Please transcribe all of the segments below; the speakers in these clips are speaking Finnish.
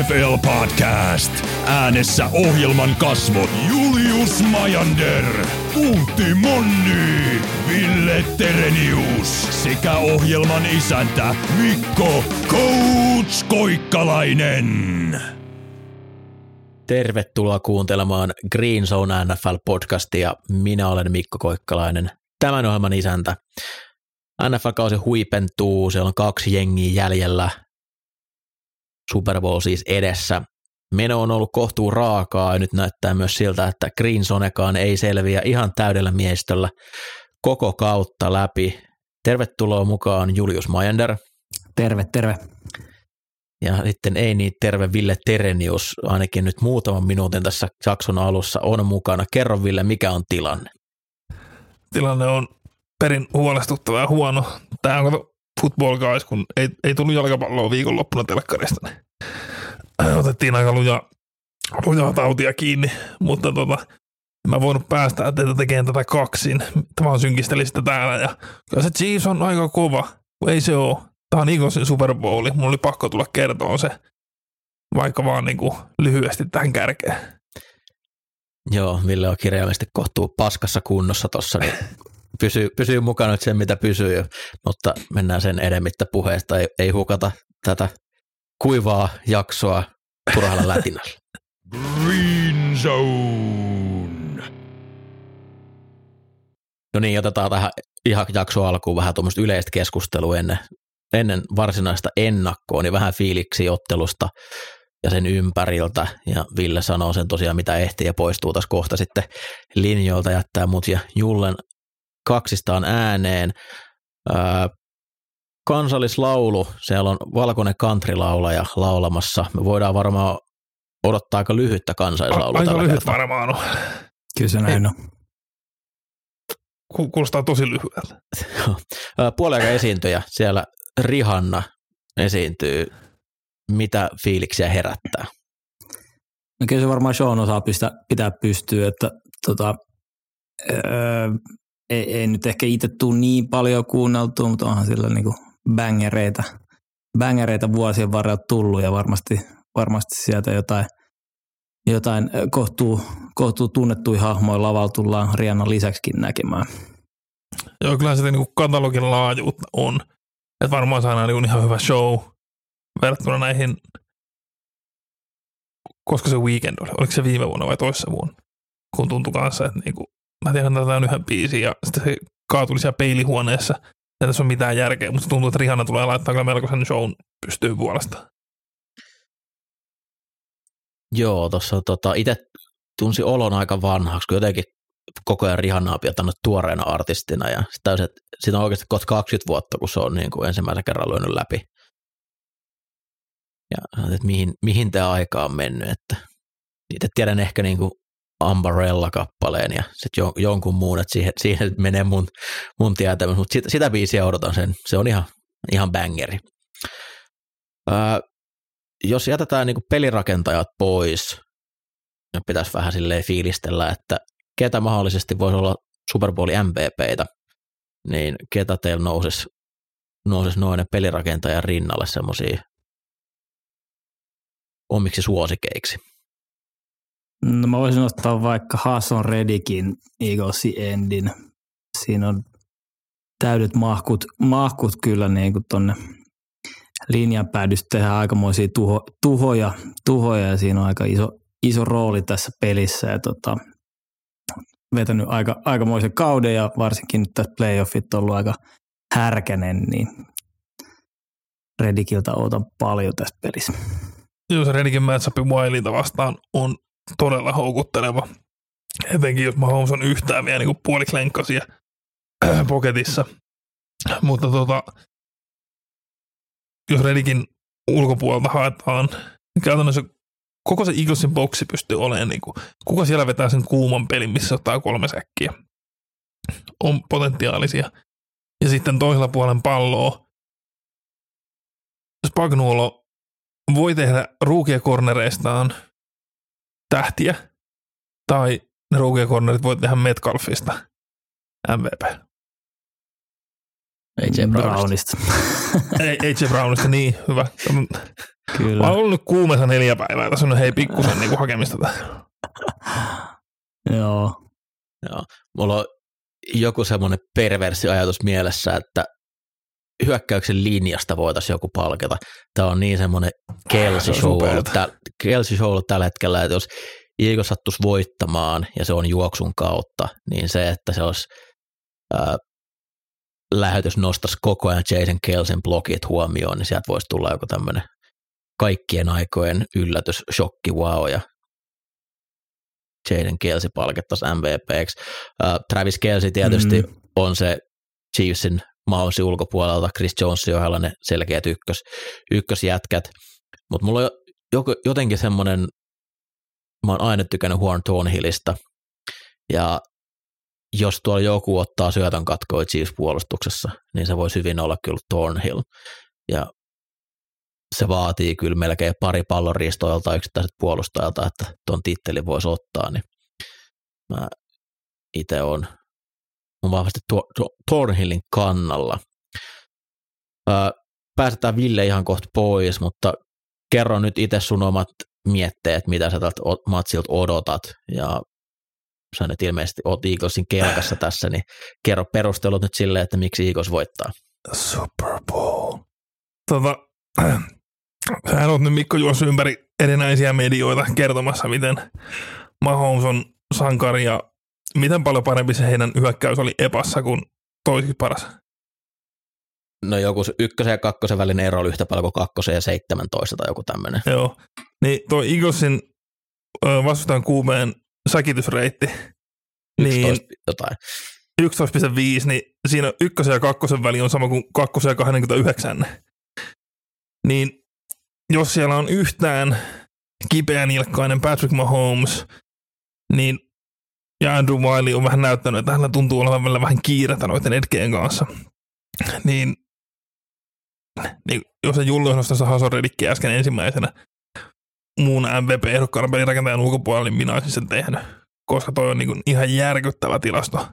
NFL-podcast. Äänessä ohjelman kasvot Julius Majander, Tuutti Monni, Ville Terenius sekä ohjelman isäntä Mikko Koikkalainen. Tervetuloa kuuntelemaan Green Zone NFL-podcastia. Minä olen Mikko Koikkalainen, tämän ohjelman isäntä. NFL-kausi huipentuu, siellä on 2 jengiä jäljellä. Super Bowl siis edessä. Meno on ollut kohtuu raakaa ja nyt näyttää myös siltä, että Green Zonekaan ei selviä ihan täydellä miehistöllä koko kautta läpi. Tervetuloa mukaan Julius Majander. Terve, terve. Ja sitten ei niin terve Ville Terenius, ainakin nyt muutaman minuutin tässä jakson alussa on mukana. Kerro Ville, mikä on tilanne? Tilanne on perin huolestuttava ja huono. Tämä on Football Guys, kun ei tullut jalkapalloa viikonloppuna telkkarista. Otettiin aika lujaa tautia kiinni, mutta en mä voinut päästä teitä tekemään tätä kaksin. Tämä on synkisteli sitä täällä. Ja kyllä se Chiefs on aika kova, kun ei se ole. Tämä on Eaglesin Super Bowli. Mulla oli pakko tulla kertomaan se, vaikka vaan niin kuin lyhyesti tähän kärkeen. Joo, Ville on kirjaimellisesti kohtuu paskassa kunnossa tuossa, niin Pysyy mukana nyt sen, mitä pysyy, mutta mennään sen edemmittä puheesta. Ei hukata tätä kuivaa jaksoa turhalla lätinällä. Green Zone. No niin, otetaan tähän ihan jaksoa alkuun vähän tuommoista yleistä keskustelua ennen varsinaista ennakkoa, niin vähän fiiliksi ottelusta ja sen ympäriltä, ja Ville sanoo sen tosiaan, mitä ehtii ja poistuu tässä kohta sitten linjoilta, jättää mut ja Jullen kaksistaan ääneen. Kansallislaulu, siellä on valkoinen countrylaulaja laulamassa. Me voidaan varmaan odottaa aika lyhyttä kansallislaulua. Aika lyhyt kertaa. Varmaan on. Kyllä se näin on. Kuulostaa tosi lyhyeltä. Puoliaika esiintyjä, siellä Rihanna esiintyy. Mitä fiiliksiä herättää? No kyllä se varmaan Sean osaa pitää pystyä, että Ei nyt ehkä itse tule niin paljon kuunneltua, mutta onhan sillä niinku bangereita vuosien varrella tullut ja varmasti sieltä jotain kohtuu tunnettuja hahmoja lavalla tullaan Rihannan lisäksikin näkemään. Joo, kyllä se niinku katalogin laajuutta on. Et varmaan saadaan niinku ihan hyvä show verrattuna näihin, koska se Weekend oli. Oliko se viime vuonna vai toissa vuonna? Kun tuntui kanssa, että niinku mä tiedän, että tämä on yhden biisin ja sitten se kaatui siellä peilihuoneessa. Ei tässä ole mitään järkeä, mutta tuntuu, että Rihanna tulee laittaa kyllä melkoisen shown pystyyn puolestaan. Joo, tuossa itse tunsi olon aika vanhaksi, kun jotenkin koko ajan Rihannaa pidetään tuoreena artistina. Ja siitä on oikeasti kohta 20 vuotta, kun se on niin kuin ensimmäisen kerran lyönyt läpi. Ja että mihin tämä aika on mennyt. Että itse tiedän ehkä niin kuin Umbrella-kappaleen ja sitten jonkun muun, että siihen menee mun tietämys, mutta sitä biisiä odotan sen. Se on ihan bangeri. Jos jätetään niinku pelirakentajat pois, niin pitäisi vähän silleen fiilistellä, että ketä mahdollisesti voisi olla Super Bowl MVP:tä, niin ketä teillä nousisi noin pelirakentajan rinnalle semmoisia omiksi suosikeiksi? No mä voisin ottaa vaikka Haason Reddickin Eaglesin endin. Siinä on täydet mahkut kyllä niin kuin tonne linjan päädystä tehdään aikamoisia tuhoja ja siinä on aika iso rooli tässä pelissä ja vetänyt aikamoisen kauden ja varsinkin nyt tässä playoffit on ollut aika härkänen, niin Reddikiltä odotan paljon tässä pelissä. Joo, se Reddickin matchup Wylieta vastaan on todella houkutteleva, etenkin jos Mahomes on yhtään vielä niin kuin puoliksi lenkkasia poketissa. Mutta jos Redickin ulkopuolelta haetaan, niin käytännössä koko se Eaglesin boksi pystyy olemaan, niin kuin, kuka siellä vetää sen kuuman pelin, missä ottaa 3 säkkiä. On potentiaalisia. Ja sitten toisella puolen palloa Spagnuolo voi tehdä ruukiekornereistaan tähtiä, tai ne ruukiekornerit voi tehdä Metcalfista MVP. AJ Brownista. AJ Brownista, niin hyvä. Kyllä. Mä oon ollut kuumessa 4 päivää, tässä on hei pikkusen niinku hakemista tähän. Joo. Joo. Mulla on joku semmoinen perversi ajatus mielessä, että hyökkäyksen linjasta voitaisiin joku palkita. Tämä on niin semmoinen Kelce-show tällä hetkellä, että jos Eagles sattuisi voittamaan ja se on juoksun kautta, niin se, että se olisi lähetys nostaisi koko ajan Jason Kelcen blogit huomioon, niin sieltä voisi tulla joku tämmöinen kaikkien aikojen yllätys, shokki, wow, ja Jason Kelce palkittaisiin MVP:ksi. Travis Kelce tietysti on se Chiefsin Mahomesin ulkopuolelta, Chris Jones on sellainen selkeät ykkösjätkät, mutta mulla on jotenkin semmoinen, mä oon aina tykännyt Warren Thornhillista, ja jos tuolla joku ottaa syötön katkoa Chiefs-puolustuksessa, niin se voi hyvin olla kyllä Thornhill, ja se vaatii kyllä melkein pari pallonriistoa joltain yksittäiset puolustajalta, että tuon tittelin voisi ottaa, niin mä itse olen vahvasti Thornhillin kannalla. Päästetään Ville ihan kohta pois, mutta kerro nyt itse sun omat mietteet, mitä sä tältä matsilta odotat, ja sä nyt ilmeisesti oot Eaglesin kelkassa tässä, niin kerro perustelut nyt silleen, että miksi Eagles voittaa. Super Bowl. Sähän oot nyt Mikko juossa ympäri erinäisiä medioita kertomassa, miten Mahomes on sankari ja miten paljon parempi se heidän hyökkäys oli epassa kuin toiseksi paras? No joku ykkösen ja kakkosen välinen ero oli yhtä paljon kuin kakkosen ja 17 tai joku tämmöinen. Joo, niin toi Eaglesin vastustajan kuumeen säkitysreitti. 11 niin, jotain. 11,5, niin siinä ykkösen ja kakkosen väli on sama kuin kakkosen ja 29. Niin jos siellä on yhtään kipeänilkkainen Patrick Mahomes, niin ja Andrew Wylie on vähän näyttänyt, että hänellä tuntuu olevan vähän kiirettä noiden etkeen kanssa. Niin jos se Julius nostaisi Haason Reddickiä äsken ensimmäisenä muun MVP-ehdokkaan pelirakentajan ulkopuolella, niin minä olisin sen tehnyt, koska toi on niin kuin ihan järkyttävä tilasto.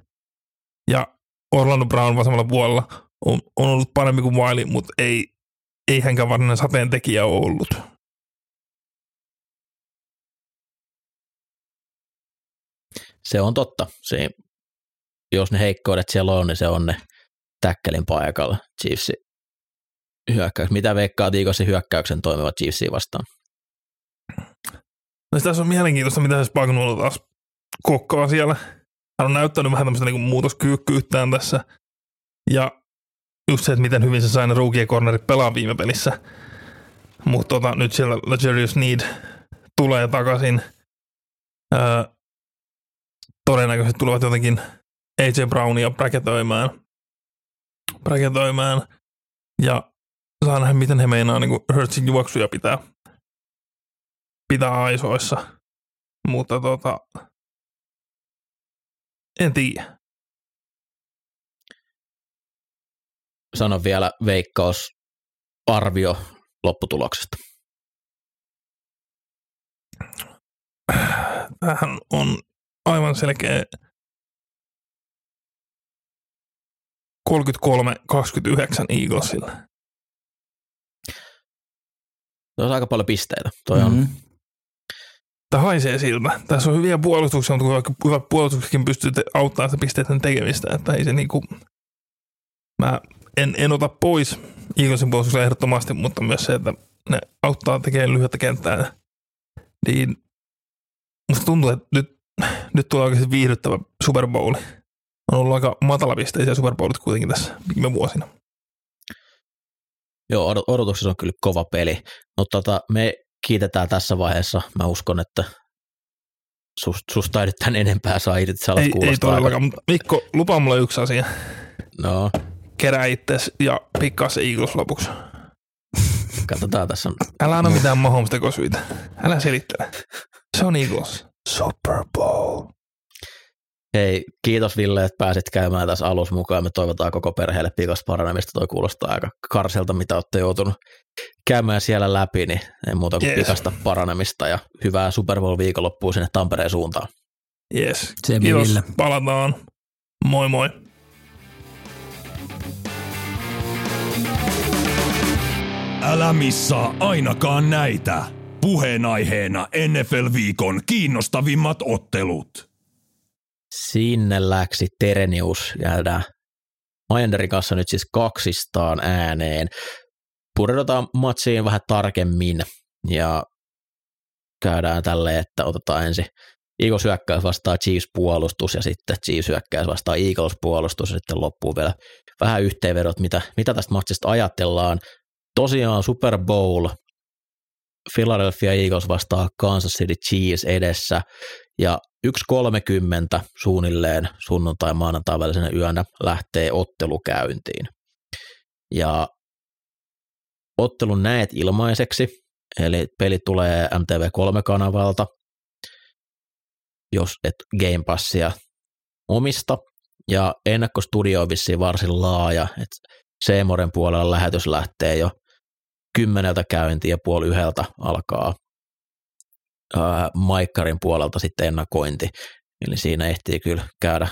Ja Orlando Brown vasemmalla puolella on ollut parempi kuin Wylie, mutta ei hänkään varsinainen sateentekijä ole ollut. Se on totta. Se, jos ne heikkoudet siellä on, niin se on ne täkkelin paikalla Chiefsin hyökkäys. Mitä veikkaat Eaglesin hyökkäyksen toimivat Chiefsiin vastaan? No tässä on mielenkiintoista, mitä se Spagnuolo taas kokkaa siellä. Hän on näyttänyt vähän tämmöistä niin muutoskyykkyyttään tässä. Ja just se, että miten hyvin se sai ne rookie cornerit pelaa viime pelissä. Mutta nyt siellä L'Jarius Sneed tulee takaisin. Todennäköisesti tulevat jotenkin AJ Brownia braketoimaan ja saa nähdä, miten he meinaa niin Hurtsin juoksuja pitää aisoissa, mutta en tiedä. Sano vielä veikkausarvio lopputuloksesta. Tämähän on aivan selkeä 33-29 Eaglesille. Tuo on aika paljon pisteitä. Tämä haisee siltä. Tässä on hyviä puolustuksia, mutta vaikka hyvät puolustuksetkin pystyy auttamaan sitä pisteiden tekemistä. Että ei se niinku, mä en ota pois Eaglesin puolustuksia ehdottomasti, mutta myös se, että ne auttaa tekemään lyhyttä kenttää. Niin musta tuntuu, että nyt tulee oikeasti viihdyttävä Super Bowl. On ollut aika matalapisteisiä Super Bowlit kuitenkin tässä viime vuosina. Joo, odotuksessa on kyllä kova peli. Mutta me kiitetään tässä vaiheessa. Mä uskon, että susta ei nyt tämän enempää saa irti. Ei todellakaan. Mikko, lupaa mulle yksi asia. No. Kerää itses ja pikkaa se Eagles lopuksi. Katsotaan tässä. Älä anna mitään Mahomes-tekosyitä. Älä selittele. Se on Eagles. Super Bowl. Hei, kiitos Ville, että pääsit käymään tässä alussa mukaan. Me toivotaan koko perheelle pikasta paranemista. Toi kuulostaa aika karselta, mitä olette joutunut käymään siellä läpi, niin ei muuta kuin pikasta paranemista ja hyvää Super Bowl viikonloppua sinne Tampereen suuntaan. Yes. Kiitos, Ville. Palataan. Moi moi. Älä missaa ainakaan näitä. Puheenaiheena NFL-viikon kiinnostavimmat ottelut. Sinne läksi Terenius. Jäädään Majanderin kanssa nyt siis kaksistaan ääneen. Pureudutaan matsiin vähän tarkemmin ja käydään tälleen, että otetaan ensin Eagles hyökkäys vastaan Chiefs puolustus ja sitten Chiefs hyökkäys vastaan Eagles puolustus ja sitten loppuun vielä vähän yhteenvedot, mitä tästä matsista ajatellaan. Tosiaan Super Bowl, Philadelphia Eagles vastaa Kansas City Chiefs edessä ja 1:30 suunnilleen sunnuntai-maanantai välisenä yönä lähtee ottelu käyntiin. Ja ottelun näet ilmaiseksi, eli peli tulee MTV3-kanavalta, jos et Game Passia omista, ja ennakkostudio on vissiin varsin laaja, että Seemoren puolella lähetys lähtee jo 10 käyntiin ja 10:30 alkaa Maikkarin puolelta sitten ennakointi, eli siinä ehtii kyllä käydä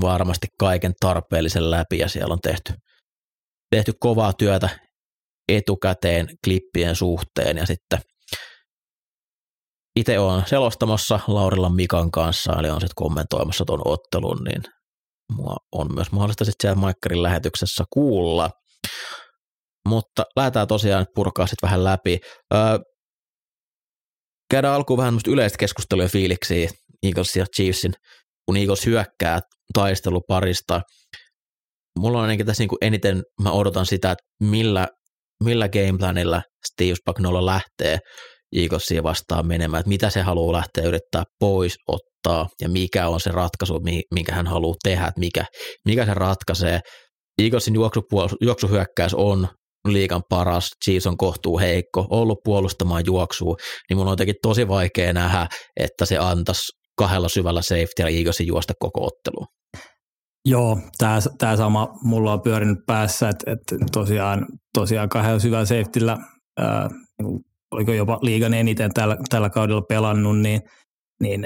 varmasti kaiken tarpeellisen läpi, ja siellä on tehty kovaa työtä etukäteen klippien suhteen, ja sitten itse olen selostamassa Laurilan Mikan kanssa, eli on sitten kommentoimassa tuon ottelun, niin mua on myös mahdollista sitten siellä Maikkarin lähetyksessä kuulla, mutta lähdetään tosiaan purkaa sitten vähän läpi. Käydään alkuun vähän yleistä keskustelua ja fiiliksiä Eagles ja Chiefsin, kun Eagles hyökkää taisteluparista. Mulla on ainakin tässä niin kuin eniten, mä odotan sitä, että millä gameplanilla Steve Spagnuolo lähtee Eaglesia vastaan menemään, että mitä se haluaa lähteä yrittää pois ottaa ja mikä on se ratkaisu, minkä hän haluaa tehdä, että mikä se ratkaisee. Eaglesin juoksuhyökkäys on liigan paras, Chiefs on kohtuu heikko, ollut puolustamaan juoksua, niin mun on jotenkin tosi vaikea nähdä, että se antaisi kahdella syvällä safetyllä Eaglesin juosta koko otteluun. Joo, tämä sama mulla on pyörinyt päässä, että tosiaan kahdella syvällä safetyllä, oliko jopa liigan eniten tällä kaudella pelannut, niin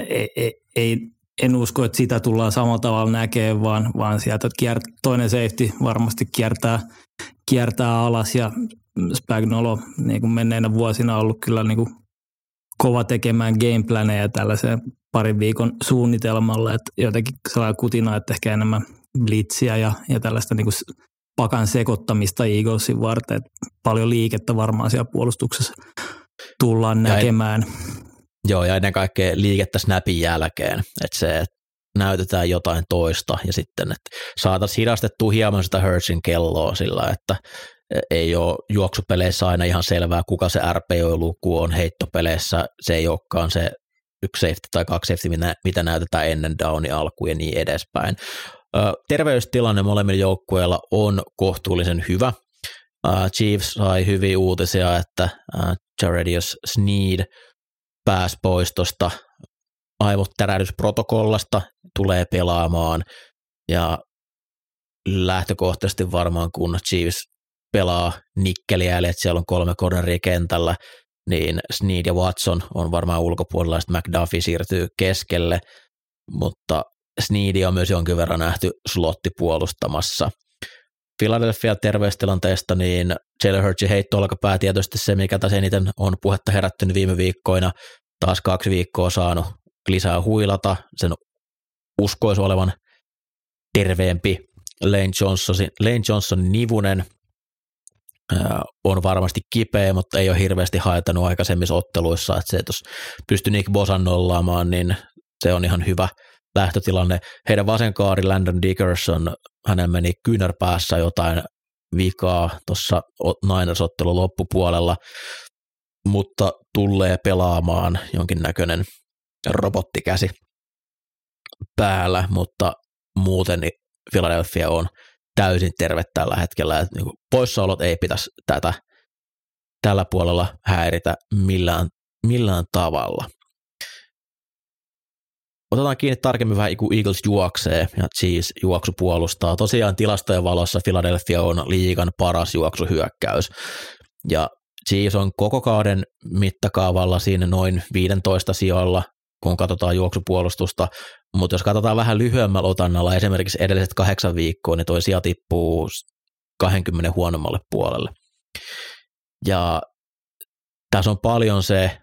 ei en usko, että sitä tullaan samalla tavalla näkemään, vaan sieltä toinen safety varmasti kiertää alas, ja Spagnuolo niin kuin menneinä vuosina on ollut kyllä niin kuin kova tekemään gameplaneja tällaiseen parin viikon suunnitelmalle, että jotenkin sellainen kutina, että ehkä enemmän blitsiä ja tällaista niin kuin pakan sekoittamista Eaglesin varten, että paljon liikettä varmaan siellä puolustuksessa tullaan näkemään. Joo, ja ennen kaikkea liikettä snapin jälkeen, että se, että näytetään jotain toista ja sitten, että saataisiin hidastettua hieman sitä Hurtsin kelloa sillä, että ei ole juoksupeleissä aina ihan selvää, kuka se RPO-luku on heittopeleissä, se ei olekaan se yksi safety tai kaksi safety, mitä näytetään ennen downi alkuun ja niin edespäin. Terveystilanne molemmilla joukkueilla on kohtuullisen hyvä. Chiefs sai hyviä uutisia, että L'Jarius Sneed pääsi pois tuosta aivotärähdysprotokollasta, tulee pelaamaan, ja lähtökohtaisesti varmaan kun Chiefs pelaa nikkeliä, eli että siellä on 3 corneria kentällä, niin Sneed ja Watson on varmaan ulkopuolella, ja McDuffie siirtyy keskelle, mutta Sneed on myös jonkin verran nähty slotti puolustamassa. Philadelphia terveystilanteesta, niin Jalen Hurtsin heittoolkapää tietysti se, mikä tässä eniten on puhetta herättynyt viime viikkoina. Taas 2 viikkoa saanut lisää huilata. Sen uskoisi olevan terveempi. Lane Johnson nivunen on varmasti kipeä, mutta ei ole hirveästi haetanut aikaisemmissa otteluissa. Että se, että jos pystyi Nick Bosan nollaamaan, niin se on ihan hyvä lähtötilanne. Heidän vasenkaari Landon Dickerson, hänen meni kyynärpäässä jotain vikaa tuossa Niners-ottelun loppupuolella, mutta tulee pelaamaan jonkinnäköinen robottikäsi päällä, mutta muuten Philadelphia on täysin terve tällä hetkellä. Että niin kuin poissaolot ei pitäisi tällä puolella häiritä millään tavalla. Otetaan kiinni tarkemmin vähän, kun Eagles juoksee ja Chiefs juoksu puolustaa. Tosiaan tilastojen valossa Philadelphia on liigan paras juoksuhyökkäys. Ja Chiefs on koko kauden mittakaavalla siinä noin 15 sijoilla, kun katsotaan juoksupuolustusta. Mutta jos katsotaan vähän lyhyemmällä otannalla, esimerkiksi edelliset 8 viikkoa, niin toi sija tippuu 20 huonommalle puolelle. ja tässä on paljon se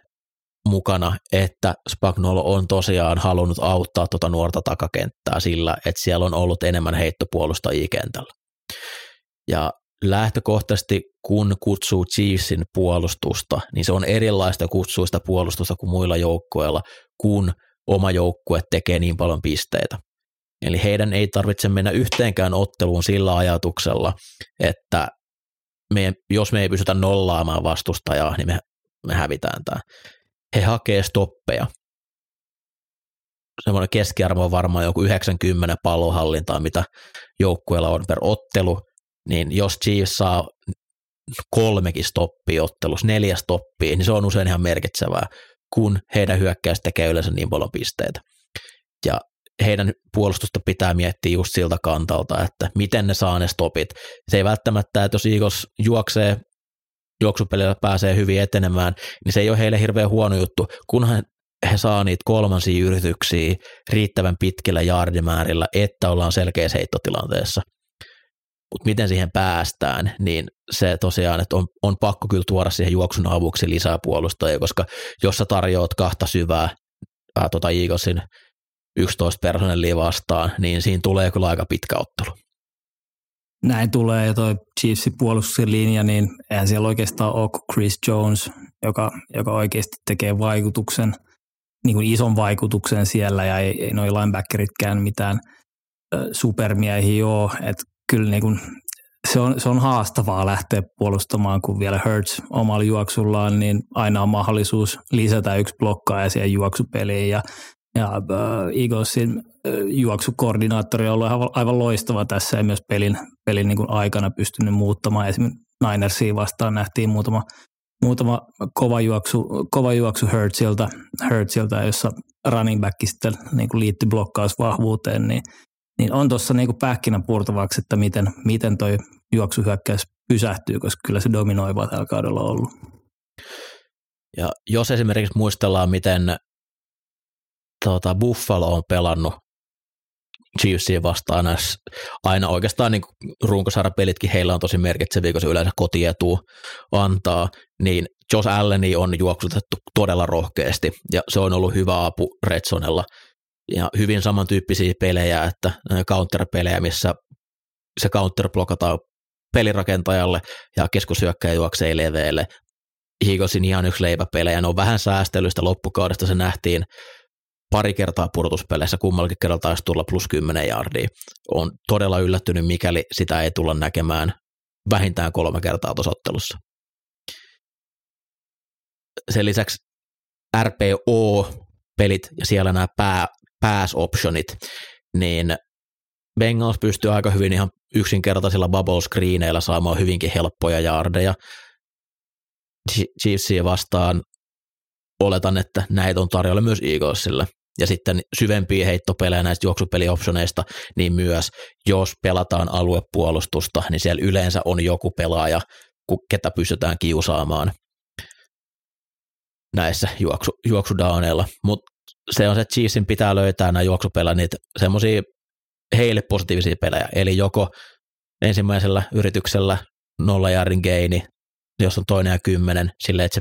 mukana, että Spagnuolo on tosiaan halunnut auttaa tuota nuorta takakenttää sillä, että siellä on ollut enemmän heittopuolustajia kentällä. Ja lähtökohtaisesti, kun kutsuu Chiefsin puolustusta, niin se on erilaista kutsua sitä puolustusta kuin muilla joukkueilla, kun oma joukkue tekee niin paljon pisteitä. Eli heidän ei tarvitse mennä yhteenkään otteluun sillä ajatuksella, että jos me ei pystytä nollaamaan vastustajaa, niin me hävitään tämä. He hakee stoppeja. Semmoinen keskiarvo on varmaan joku 90 pallonhallintaa, mitä joukkueella on per ottelu, niin jos Chiefs saa 3 stoppia ottelussa, 4 stoppia, niin se on usein ihan merkitsevää, kun heidän hyökkäys tekee yleensä niin paljon pisteitä. Ja heidän puolustusta pitää miettiä just siltä kantalta, että miten ne saa ne stopit. Se ei välttämättä, että jos Eagles juoksee, juoksupelillä pääsee hyvin etenemään, niin se ei ole heille hirveän huono juttu, kunhan he saa niitä kolmansia yrityksiä riittävän pitkillä jaardimäärillä, että ollaan selkeässä heittotilanteessa. Mutta miten siihen päästään, niin se tosiaan, että on pakko kyllä tuoda siihen juoksun avuksi lisää puolustajia, koska jos sä tarjoat 2 syvää Eaglesin 11 personnellia vastaan, niin siinä tulee kyllä aika pitkä ottelu. Näin tulee, ja toi Chiefsin puolustuslinja, niin eihän siellä oikeastaan ole Chris Jones, joka oikeasti tekee vaikutuksen, niin kuin ison vaikutuksen siellä, ja ei noi linebackerittkään mitään supermiehiä ole, että kyllä niin kuin, se on haastavaa lähteä puolustamaan, kun vielä Hurts omalla juoksullaan, niin aina on mahdollisuus lisätä yksi blokkaa ja siihen juoksupeliin, ja Eaglesin juoksukoordinaattori on ollut aivan loistava tässä ja myös pelin niin kuin aikana pystynyt muuttamaan. Esimerkiksi Ninersia vastaan nähtiin muutama kova juoksu Hurtsilta, jossa running back sitten niin kuin liitti blokkausvahvuuteen, niin on tuossa niin kuin pähkinän purtavaksi, että miten toi juoksuhyökkäys pysähtyy, koska kyllä se dominoiva tällä kaudella on ollut. Ja jos esimerkiksi muistellaan, miten Buffalo on pelannut Chiefsia vastaan aina oikeastaan niin runkosarapelitkin heillä on tosi merkitseviä, kun se yleensä kotietua antaa, niin Josh Alleni on juoksutettu todella rohkeasti ja se on ollut hyvä apu Redsonella ja hyvin samantyyppisiä pelejä, että counterpelejä, missä se counter blokataan pelirakentajalle ja keskushyökkäjä juoksee leveelle. Eaglesin ihan yksi leipäpelejä, ne on vähän säästelystä loppukaudesta, se nähtiin pari kertaa pudotuspeleissä, kummallakin kerralla taisi tulla +10 jardia. On todella yllättynyt, mikäli sitä ei tulla näkemään vähintään 3 kertaa tuossa ottelussa. Sen lisäksi RPO-pelit ja siellä nämä pass-optionit, niin Bengals pystyy aika hyvin ihan yksinkertaisilla bubble-screeneillä saamaan hyvinkin helppoja jardeja. Chiefsia vastaan oletan, että näitä on tarjolla myös Eaglesille. Ja sitten syvempiä heittopelejä näistä juoksupelioptioneista, niin myös jos pelataan aluepuolustusta, niin siellä yleensä on joku pelaaja, ketä pystytään kiusaamaan näissä juoksudaaneilla. Mutta se on se, että Chiefsin pitää löytää nämä juoksupelejä, niitä semmoisia heille positiivisia pelejä. Eli joko ensimmäisellä yrityksellä 0 yardin gaini, jos on 2 ja 10, silleen, että se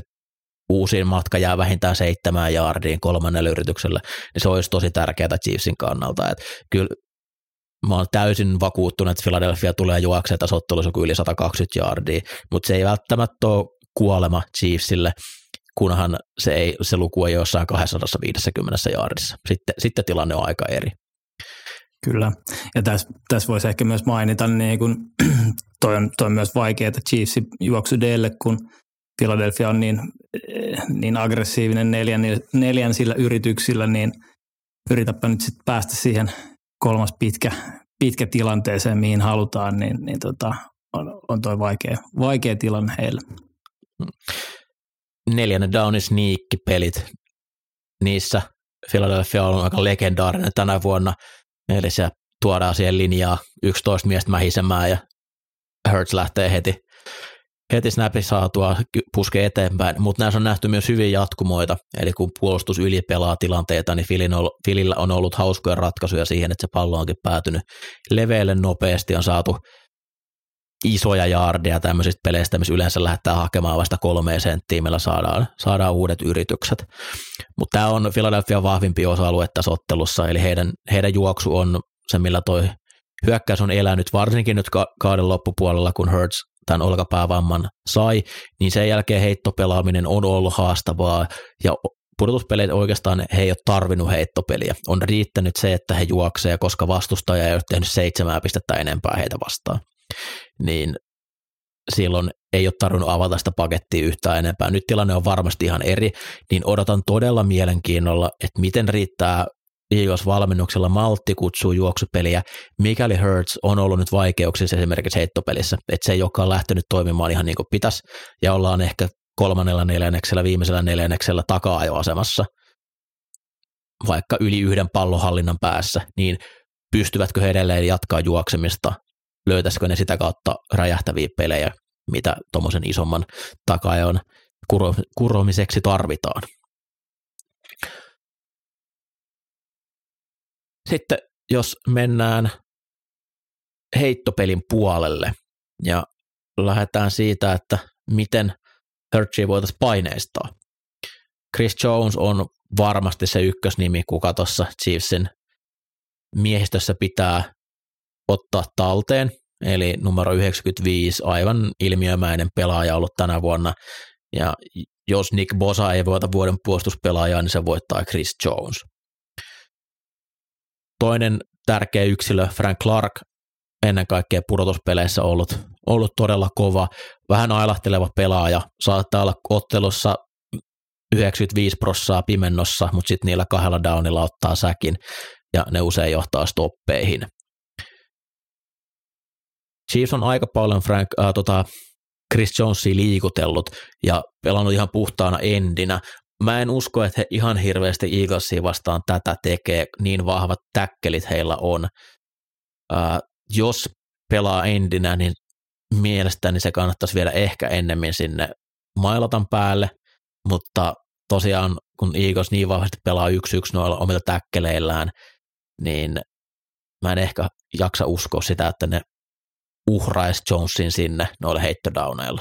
uusiin matka jää vähintään 7 jaardiin 3. yrityksellä, niin se olisi tosi tärkeää Chiefsin kannalta. Että kyllä mä oon täysin vakuuttunut, että Philadelphia tulee juoksemaan tässä ottelussa yli 120 jaardia, mutta se ei välttämättä ole kuolema Chiefsille, kunhan se luku ei ole jossain 250 jaardissa. Sitten tilanne on aika eri. Kyllä, ja tässä voisi ehkä myös mainita, niin kun toi on myös vaikeaa Chiefsin juoksudeelle, kun Philadelphia on niin aggressiivinen neljän sillä yrityksillä, niin yritäpä nyt sitten päästä siihen 3. pitkä tilanteeseen, mihin halutaan, niin on toi vaikea tilanne heillä. 4. downin sneak-pelit, niissä Philadelphia on aika legendaarinen tänä vuonna, eli se tuodaan siihen linjaa 11 miestä mähisemään ja Hurts lähtee heti snappi saatua puskee eteenpäin, mutta näissä on nähty myös hyvin jatkumoita, eli kun puolustus ylipelaa tilanteita, niin Philillä on ollut hauskoja ratkaisuja siihen, että se pallo onkin päätynyt leveälle nopeasti, on saatu isoja jaardeja tämmöisistä peleistä, missä yleensä lähdetään hakemaan vasta 3 senttiä, meillä saadaan uudet yritykset. Mutta tämä on Philadelphian vahvimpi osa-alue tässä ottelussa, eli heidän juoksu on se, millä toi hyökkäys on elänyt, varsinkin nyt kauden loppupuolella, kun Hurts tämän olkapäävamman sai, niin sen jälkeen heittopelaaminen on ollut haastavaa, ja pudotuspeleitä oikeastaan he ei ole tarvinnut heittopeliä. On riittänyt se, että he juoksee, koska vastustaja ei ole tehnyt 7 pistettä enempää heitä vastaan. Niin silloin ei ole tarvinnut avata sitä pakettia yhtään enempää. Nyt tilanne on varmasti ihan eri, niin odotan todella mielenkiinnolla, että miten riittää Eagles valmennuksella maltti kutsuu juoksupeliä, mikäli Hurts on ollut nyt vaikeuksissa esimerkiksi heittopelissä, että se ei olekaan lähtenyt toimimaan ihan niin kuin pitäisi, ja ollaan ehkä viimeisellä neljänneksellä taka-ajoasemassa, vaikka yli 1 pallonhallinnan päässä, niin pystyvätkö he edelleen jatkaa juoksemista, löytäisikö ne sitä kautta räjähtäviä pelejä, mitä tuommoisen isomman taka-ajon kuromiseksi tarvitaan. Sitten jos mennään heittopelin puolelle ja lähdetään siitä, että miten Hurtsia voitaisiin paineistaa. Chris Jones on varmasti se ykkösnimi, kuka tuossa Chiefsin miehistössä pitää ottaa talteen, eli numero 95, aivan ilmiömäinen pelaaja ollut tänä vuonna, ja jos Nick Bosa ei voita vuoden puolustuspelaajaa, niin se voittaa Chris Jones. Toinen tärkeä yksilö, Frank Clark, ennen kaikkea pudotuspeleissä ollut todella kova, vähän ailahteleva pelaaja, saattaa olla ottelussa 95% pimennossa, mutta sitten niillä 2 downilla ottaa säkin, ja ne usein johtaa stoppeihin. Chiefs on aika paljon Chris Jonesia liikutellut ja pelannut ihan puhtaana endinä. Mä en usko, että he ihan hirveästi Eaglesia vastaan tätä tekee, niin vahvat täkkelit heillä on. Jos pelaa endinä, niin mielestäni se kannattaisi viedä ehkä ennemmin sinne mailatan päälle, mutta tosiaan kun Eagles niin vahvasti pelaa 1-1 noilla omilla täkkeleillään, niin mä en ehkä jaksa uskoa sitä, että ne uhraisi Jonesin sinne noilla heittodowneilla.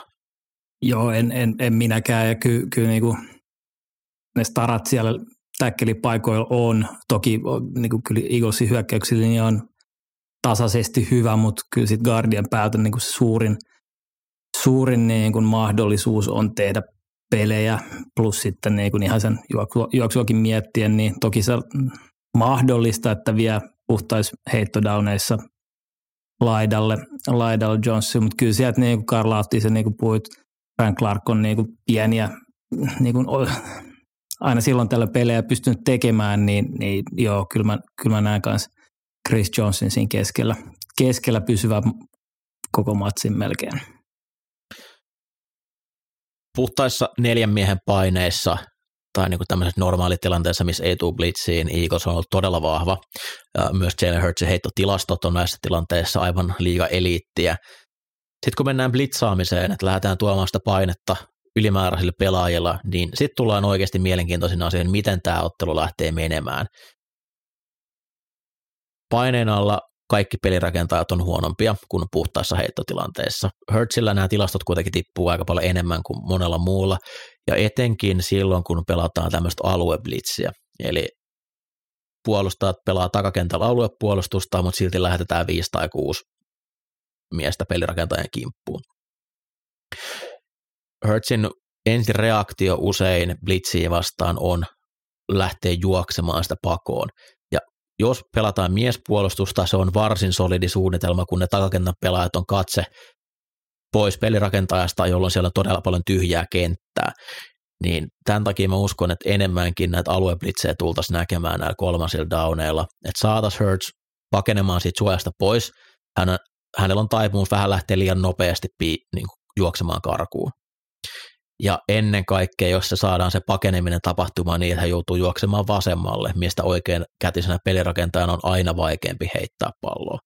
Joo, en minäkään, ja kyllä niinku ne starat siellä täkkelipaikoilla on, toki niinku kyllä Eaglesin hyökkäyksillä niin on tasaisesti hyvä, mutta kyllä sitten Guardian päältä niinku se suurin niinku mahdollisuus on tehdä pelejä, plus sitten niinku ihan sen juoksuakin miettien, niin toki se mahdollista, että vie puhtais heittodowneissa laidalle Johnson, mutta kyllä sieltä niinku Karl Lauttisen niinku puhuit, Frank Clark on niinku pieniä niinku aina silloin tällä pelejä pystynyt tekemään, niin joo, kyllä mä näen kanssa Chris Johnson siinä keskellä pysyvä koko matsin melkein. Puhtaissa 4 miehen paineissa tai niin kuin tämmöisessä normaalitilanteessa, missä ei tule blitsiin, Eagles on ollut todella vahva. Myös Jalen Hurtsin heittotilastot on näissä tilanteissa aivan liiga-eliittiä. Sitten kun mennään blitsaamiseen, että lähdetään tuomaan sitä painetta ylimääräisille pelaajilla, niin sitten tullaan oikeasti mielenkiintoisiin asioihin, miten tämä ottelu lähtee menemään. Paineen alla kaikki pelirakentajat on huonompia kuin puhtaissa heittotilanteissa. Hurtsillä nämä tilastot kuitenkin tippuu aika paljon enemmän kuin monella muulla, ja etenkin silloin, kun pelataan tämmöistä alueblitsiä. Eli puolustajat pelaa takakentällä aluepuolustusta, mutta silti lähetetään 5 tai 6 miestä pelirakentajan kimppuun. Hurtsin ensireaktio usein blitsiä vastaan on lähteä juoksemaan sitä pakoon. Jos pelataan miespuolustusta, se on varsin solidi suunnitelma, kun ne takakentän pelaajat on katse pois pelirakentajasta, jolloin siellä on todella paljon tyhjää kenttää. Niin tämän takia mä uskon, että enemmänkin näitä alueblitsejä tultaisiin näkemään näillä 3 downeilla. Että saataisiin Hurts pakenemaan siitä suojasta pois. Hänellä on taipumus vähän lähteä liian nopeasti juoksemaan karkuun. Ja ennen kaikkea, jos se saadaan se pakeneminen tapahtumaan niin, että hän joutuu juoksemaan vasemmalle, mistä oikein kätisenä pelirakentajana on aina vaikeampi heittää palloa.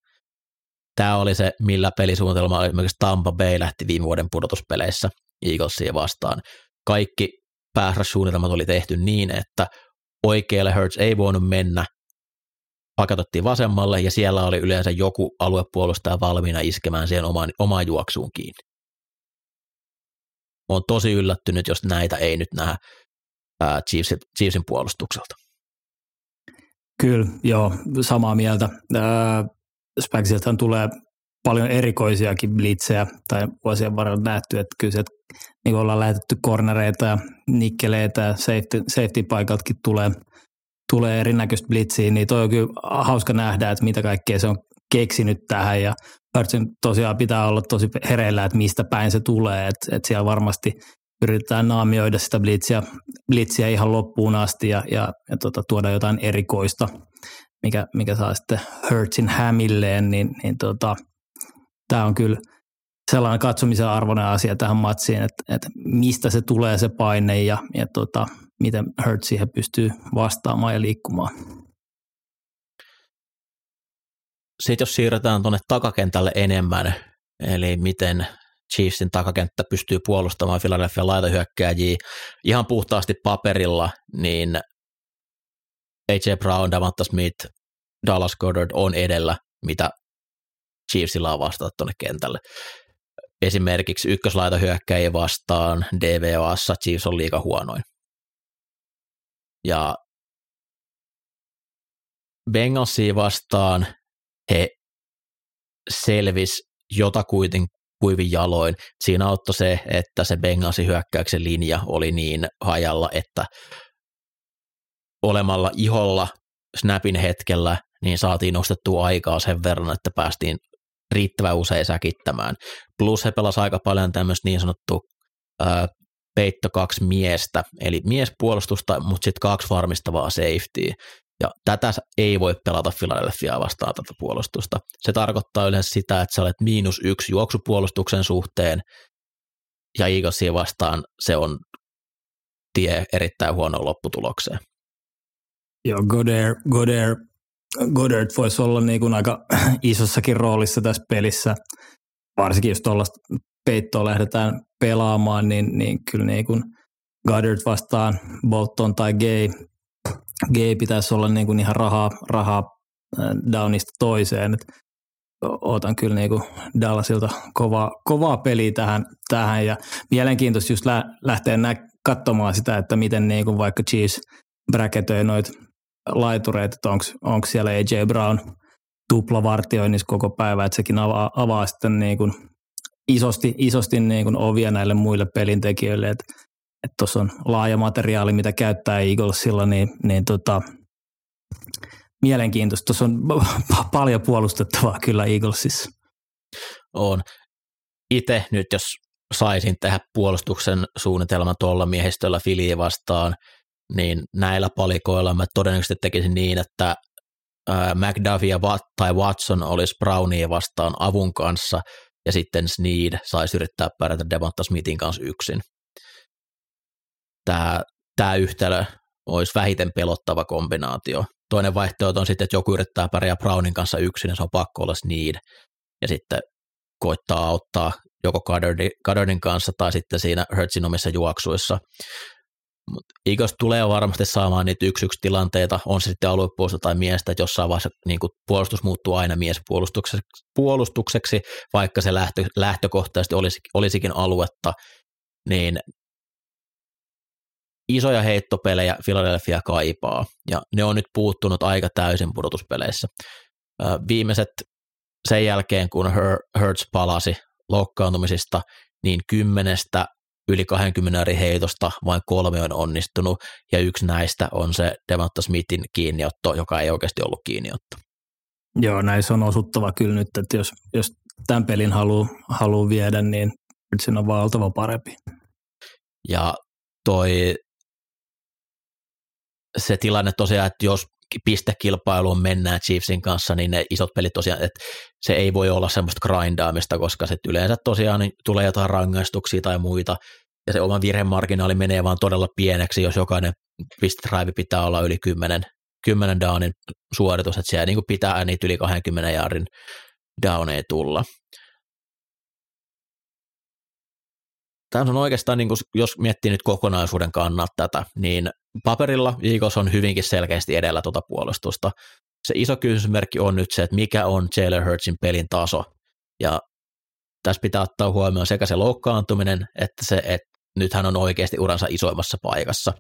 Tämä oli se, millä pelisuunnitelma esimerkiksi Tampa Bay lähti viime vuoden pudotuspeleissä Eaglesia vastaan. Kaikki pääsrassuunnitelmat oli tehty niin, että oikealle Hurts ei voinut mennä pakatottiin vasemmalle ja siellä oli yleensä joku aluepuolustaja valmiina iskemään siihen omaan juoksuun kiinni. Mä oon tosi yllättynyt, jos näitä ei nyt nähdä Chiefsin puolustukselta. Kyllä, joo, samaa mieltä. Spagsiltahan tulee paljon erikoisiakin blitzejä tai vuosien varrella nähty, että kyllä sieltä niin ollaan lähetetty kornereita ja nikkeleitä ja safety-paikaltakin tulee erinäköistä blitsiä, niin toi on kyllä hauska nähdä, että mitä kaikkea se on keksinyt tähän ja Hurtsin tosiaan pitää olla tosi hereillä, että mistä päin se tulee, että siellä varmasti yritetään naamioida sitä blitsiä ihan loppuun asti ja tuoda jotain erikoista, mikä saa sitten Hurtsin hämilleen, niin tämä on kyllä sellainen katsomisen arvoinen asia tähän matsiin, että mistä se tulee se paine ja miten Hurts siihen pystyy vastaamaan ja liikkumaan. Sitten jos siirretään tuonne takakentälle enemmän, eli miten Chiefsin takakenttä pystyy puolustamaan Philadelphia laitahyökkääjiä ihan puhtaasti paperilla, niin AJ Brown, DeVonta Smith, Dallas Goddard on edellä, mitä Chiefsilla on vastata tuonne kentälle. Esimerkiksi ykköslaitahyökkääjiä vastaan DVO:ssa Chiefs on liiga huonoin. Ja Bengalsia vastaan he selvisi jotakuiten kuivin jaloin. Siinä auttoi se, että se Bengalsin hyökkäyksen linja oli niin hajalla, että olemalla iholla snapin hetkellä niin saatiin nostettua aikaa sen verran, että päästiin riittävän usein säkittämään. Plus he pelasivat aika paljon tämmöistä niin sanottua peitto kaksi miestä, eli miespuolustusta, mutta sitten kaksi varmistavaa safetyä. Ja tätä ei voi pelata Philadelphiaa vastaan tätä puolustusta. Se tarkoittaa yleensä sitä, että sä olet -1 juoksupuolustuksen suhteen, ja Eaglesia vastaan se on tie erittäin huonoon lopputulokseen. Joo, Goddard voisi olla niin kuin aika isossakin roolissa tässä pelissä, varsinkin jos tuollaista peittoa lähdetään pelaamaan, niin kyllä niin kuin Goddard vastaan Bolton tai Gay pitäisi olla niin kuin ihan rahaa downista toiseen. Et ootan kyllä niin kuin Dallasilta kovaa peliä tähän ja mielenkiintoista just lähteä katsomaan sitä, että miten niin kuin vaikka Chiefs bräketöi noita laitureita, että onko siellä AJ Brown tuplavartioinnissa koko päivä, että sekin avaa sitten niin kuin isosti niin kuin ovia näille muille pelintekijöille, että tuossa on laaja materiaali, mitä käyttää Eaglesilla, niin mielenkiintoista. Tuossa on paljon puolustettavaa kyllä Eaglesissa. On. Itse nyt, jos saisin tehdä puolustuksen suunnitelman tuolla miehistöllä Phillyä vastaan, niin näillä palikoilla mä todennäköisesti tekisin niin, että McDuffie tai Watson olisi Brownia vastaan avun kanssa, ja sitten Sneed saisi yrittää pärjätä DeVonta Smithin kanssa yksin. Tämä yhtälö olisi vähiten pelottava kombinaatio. Toinen vaihtoehto on sitten, että joku yrittää pärjää Brownin kanssa yksin, ja se on pakko olla Sneed, ja sitten koittaa auttaa joko Goddardin kanssa tai sitten siinä Hurtsin omissa juoksuissa. Mutta Eagles tulee varmasti saamaan niitä 1-1 tilanteita, on se sitten aluepuolustusta tai miestä, että jossain vaiheessa niin kun puolustus muuttuu aina miespuolustukseksi, vaikka se lähtökohtaisesti olisikin aluetta, niin isoja heittopelejä Philadelphia kaipaa, ja ne on nyt puuttunut aika täysin pudotuspeleissä. Viimeiset sen jälkeen, kun Hurts palasi loukkaantumisista, niin 10 yli 20 eri heitosta vain 3 on onnistunut, ja yksi näistä on se DeVonta Smithin kiinniotto, joka ei oikeasti ollut kiinniotto. Joo, näissä on osuttava kyllä nyt, että jos tämän pelin haluaa viedä, niin siinä on vaan oltava parempi. Ja toi se tilanne tosiaan, että jos pistekilpailuun mennään Chiefsin kanssa, niin ne isot pelit tosiaan, että se ei voi olla semmoista grindaamista, koska sitten yleensä tosiaan niin tulee jotain rangaistuksia tai muita, ja se oman virhemarginaali menee vaan todella pieneksi, jos jokainen pistetraivi pitää olla yli 10 downin suoritus, että siellä niin kuin pitää niitä yli 20 jaarin downeja tulla. Tämä on oikeastaan, niin kuin, jos miettii nyt kokonaisuuden kannalta tätä, niin paperilla Eagles on hyvinkin selkeästi edellä tuota puolustusta, se iso kysymysmerkki on nyt se, että mikä on Jalen Hurtsin pelin taso. Ja tässä pitää ottaa huomioon sekä se loukkaantuminen, että se, että nyt hän on oikeasti uransa isoimmassa paikassa.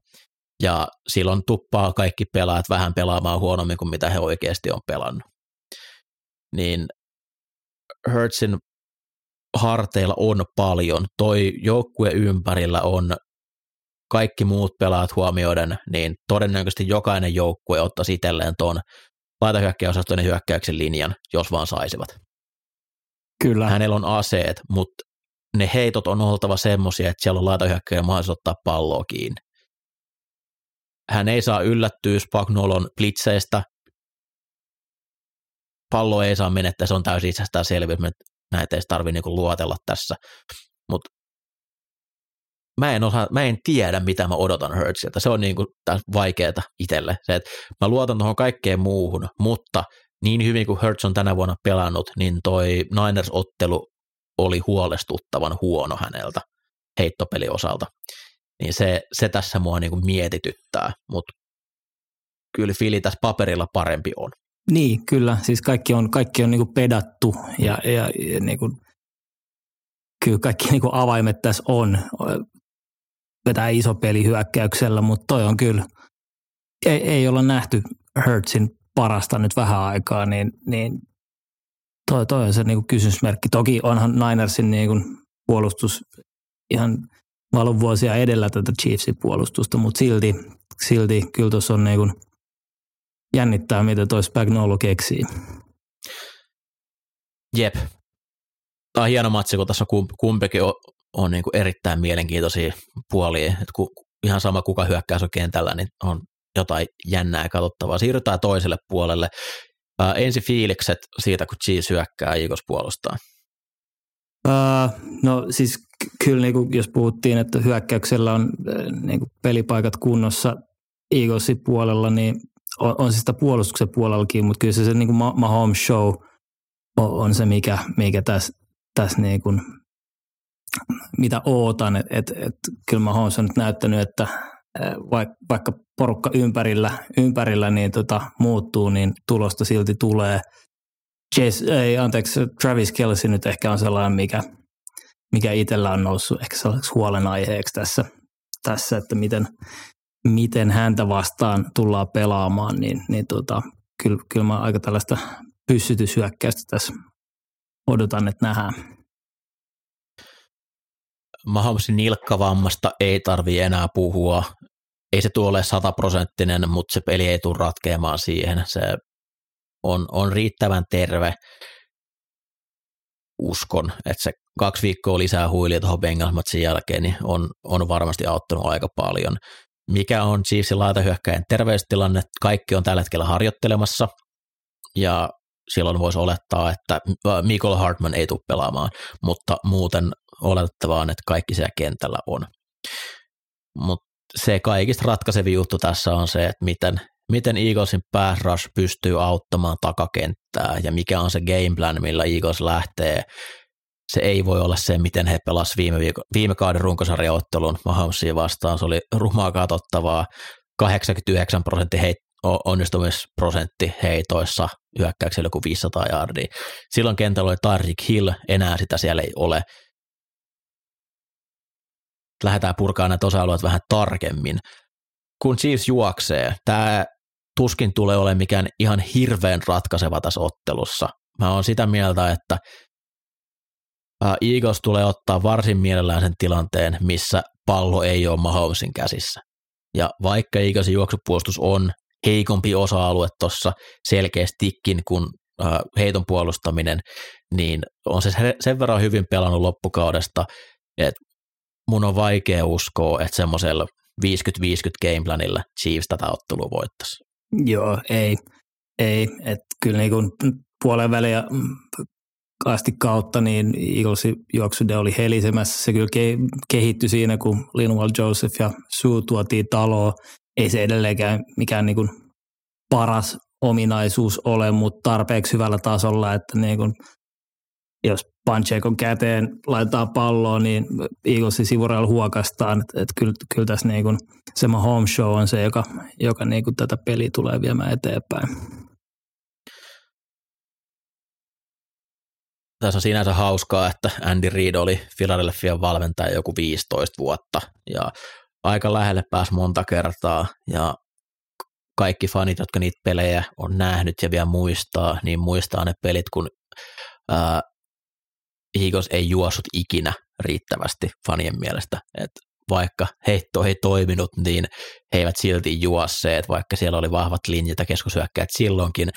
Ja silloin tuppaa kaikki pelaajat vähän pelaamaan huonommin kuin mitä he oikeasti on pelannut. Niin Hurtsin harteilla on paljon. Toi joukkue ympärillä on kaikki muut pelaat huomioiden, niin todennäköisesti jokainen joukkue ottaisi itselleen tuon laitahyökkäysosaston ja hyökkäyksen linjan, jos vaan saisivat. Kyllä. Hänellä on aseet, mutta ne heitot on oltava semmoisia, että siellä on laitahyökkäjä mahdollisuus ottaa palloa kiinni. Hän ei saa yllättyä Spagnuolon blitseistä. Pallo ei saa menettää, se on täysin itsestäänselvyys, että näitä ei tarvitse niinku luotella tässä. Mutta mä en tiedä, mitä mä odotan Hurtsilta. Se on niinku vaikeaa itselle. Se, että mä luotan tuohon kaikkeen muuhun, mutta niin hyvin kuin Hurts on tänä vuonna pelannut, niin toi Niners-ottelu oli huolestuttavan huono häneltä heittopeliosalta. Niin se tässä mua niinku mietityttää, mutta kyllä Fili tässä paperilla parempi on. Niin, kyllä. Siis kaikki on niinku pedattu ja niinku, kyllä kaikki niinku avaimet tässä on. Vetää iso peli hyökkäyksellä, mutta toi on kyllä. Ei olla nähty Hurtsin parasta nyt vähän aikaa, niin toi on se niinku kysymysmerkki. Toki onhan Ninersin niinku puolustus ihan valunvuosia edellä tätä Chiefsin puolustusta, mutta silti kyllä tuossa on niinku jännittää, mitä toi Spagnuolo keksii. Jep. Tämä on hieno matsi, kun tässä kumpikin on niinku erittäin mielenkiintoisia puolia. Et ihan sama, kuka hyökkäys on kentällä, niin on jotain jännää katsottavaa. Siirrytään toiselle puolelle. Ensi fiilikset siitä, kun Chiefs hyökkää Eagles puolustaa. No siis kyllä niinku, jos puhuttiin, että hyökkäyksellä on niinku pelipaikat kunnossa Eaglesin puolella, niin on siis sitä puolustuksen puolellakin, mutta kyllä se niinku Mahomes show on se, mikä tässä niinku, mitä ootan. Et kyllä Mahomes on nyt näyttänyt, että vaikka porukka ympärillä niin muuttuu, niin tulosta silti tulee. Travis Kelce nyt ehkä on sellainen, mikä itsellä on noussut ehkä sellaiseksi huolenaiheeksi tässä että miten häntä vastaan tullaan pelaamaan, niin kyllä mä aika tällaista pyssytyshyökkäystä tässä odotan, että nähdään. Mahomesin nilkkavammasta ei tarvitse enää puhua. Ei se tule ole 100%, mutta se peli ei tule ratkeamaan siihen. Se on riittävän terve. Uskon, että se 2 viikkoa lisää huilia tuohon Bengals-matsin jälkeen niin on varmasti auttanut aika paljon. Mikä on Chiefsin laitahyökkäjän terveystilanne? Kaikki on tällä hetkellä harjoittelemassa ja silloin voisi olettaa, että Michael Hardman ei tule pelaamaan, mutta muuten oletettavaa on, että kaikki siellä kentällä on. Mutta se kaikista ratkaisevin juttu tässä on se, että miten Eaglesin pass rush pystyy auttamaan takakenttää ja mikä on se game plan, millä Eagles lähtee. Se ei voi olla se, miten he pelasivat viime kauden runkosarjaottelun Mahomesia vastaan. Se oli rumaa katsottavaa. 89% onnistumisprosentti heitoissa hyökkäyksellä kuin 500 yardia. Silloin kentällä oli Tyreek Hill, enää sitä siellä ei ole. Lähdetään purkaa näitä osa-alueet vähän tarkemmin. Kun Chiefs juoksee, tämä tuskin tulee olemaan mikään ihan hirveän ratkaiseva tässä ottelussa. Mä oon sitä mieltä, että Eagles tulee ottaa varsin mielellään sen tilanteen, missä pallo ei ole Mahomesin käsissä. Ja vaikka Eaglesin juoksupuolustus on heikompi osa-alue tuossa selkeästikin kuin heiton puolustaminen, niin on se sen verran hyvin pelannut loppukaudesta, että mun on vaikea uskoa, että semmoisella 50-50 gameplanilla Chiefs tätä ottelua voittaisi. Joo, ei. Että kyllä niin kuin puolen väliä asti kautta, niin Eaglesin juoksude oli helisemässä. Se kyllä kehittyi siinä, kun Linval Joseph ja Sue tuotiin taloon. Ei se edelleenkään mikään niin kuin paras ominaisuus ole, mutta tarpeeksi hyvällä tasolla, että niin kuin jos Pachecon käteen laitetaan palloa, niin Eaglesin sivureilla huokastaan. Että kyllä tässä niin kuin se home show on se, joka niin kuin tätä peliä tulee viemään eteenpäin. tässä on sinänsä hauskaa, että Andy Reid oli Philadelphian valmentaja joku 15 vuotta ja aika lähelle pääsi monta kertaa ja kaikki fanit, jotka niitä pelejä on nähnyt ja vielä muistaa, niin muistaa ne pelit, kun Eagles ei juossut ikinä riittävästi fanien mielestä, että vaikka heitto ei toiminut, niin he eivät silti juosseet, vaikka siellä oli vahvat linjat ja keskushyökkäät silloinkin,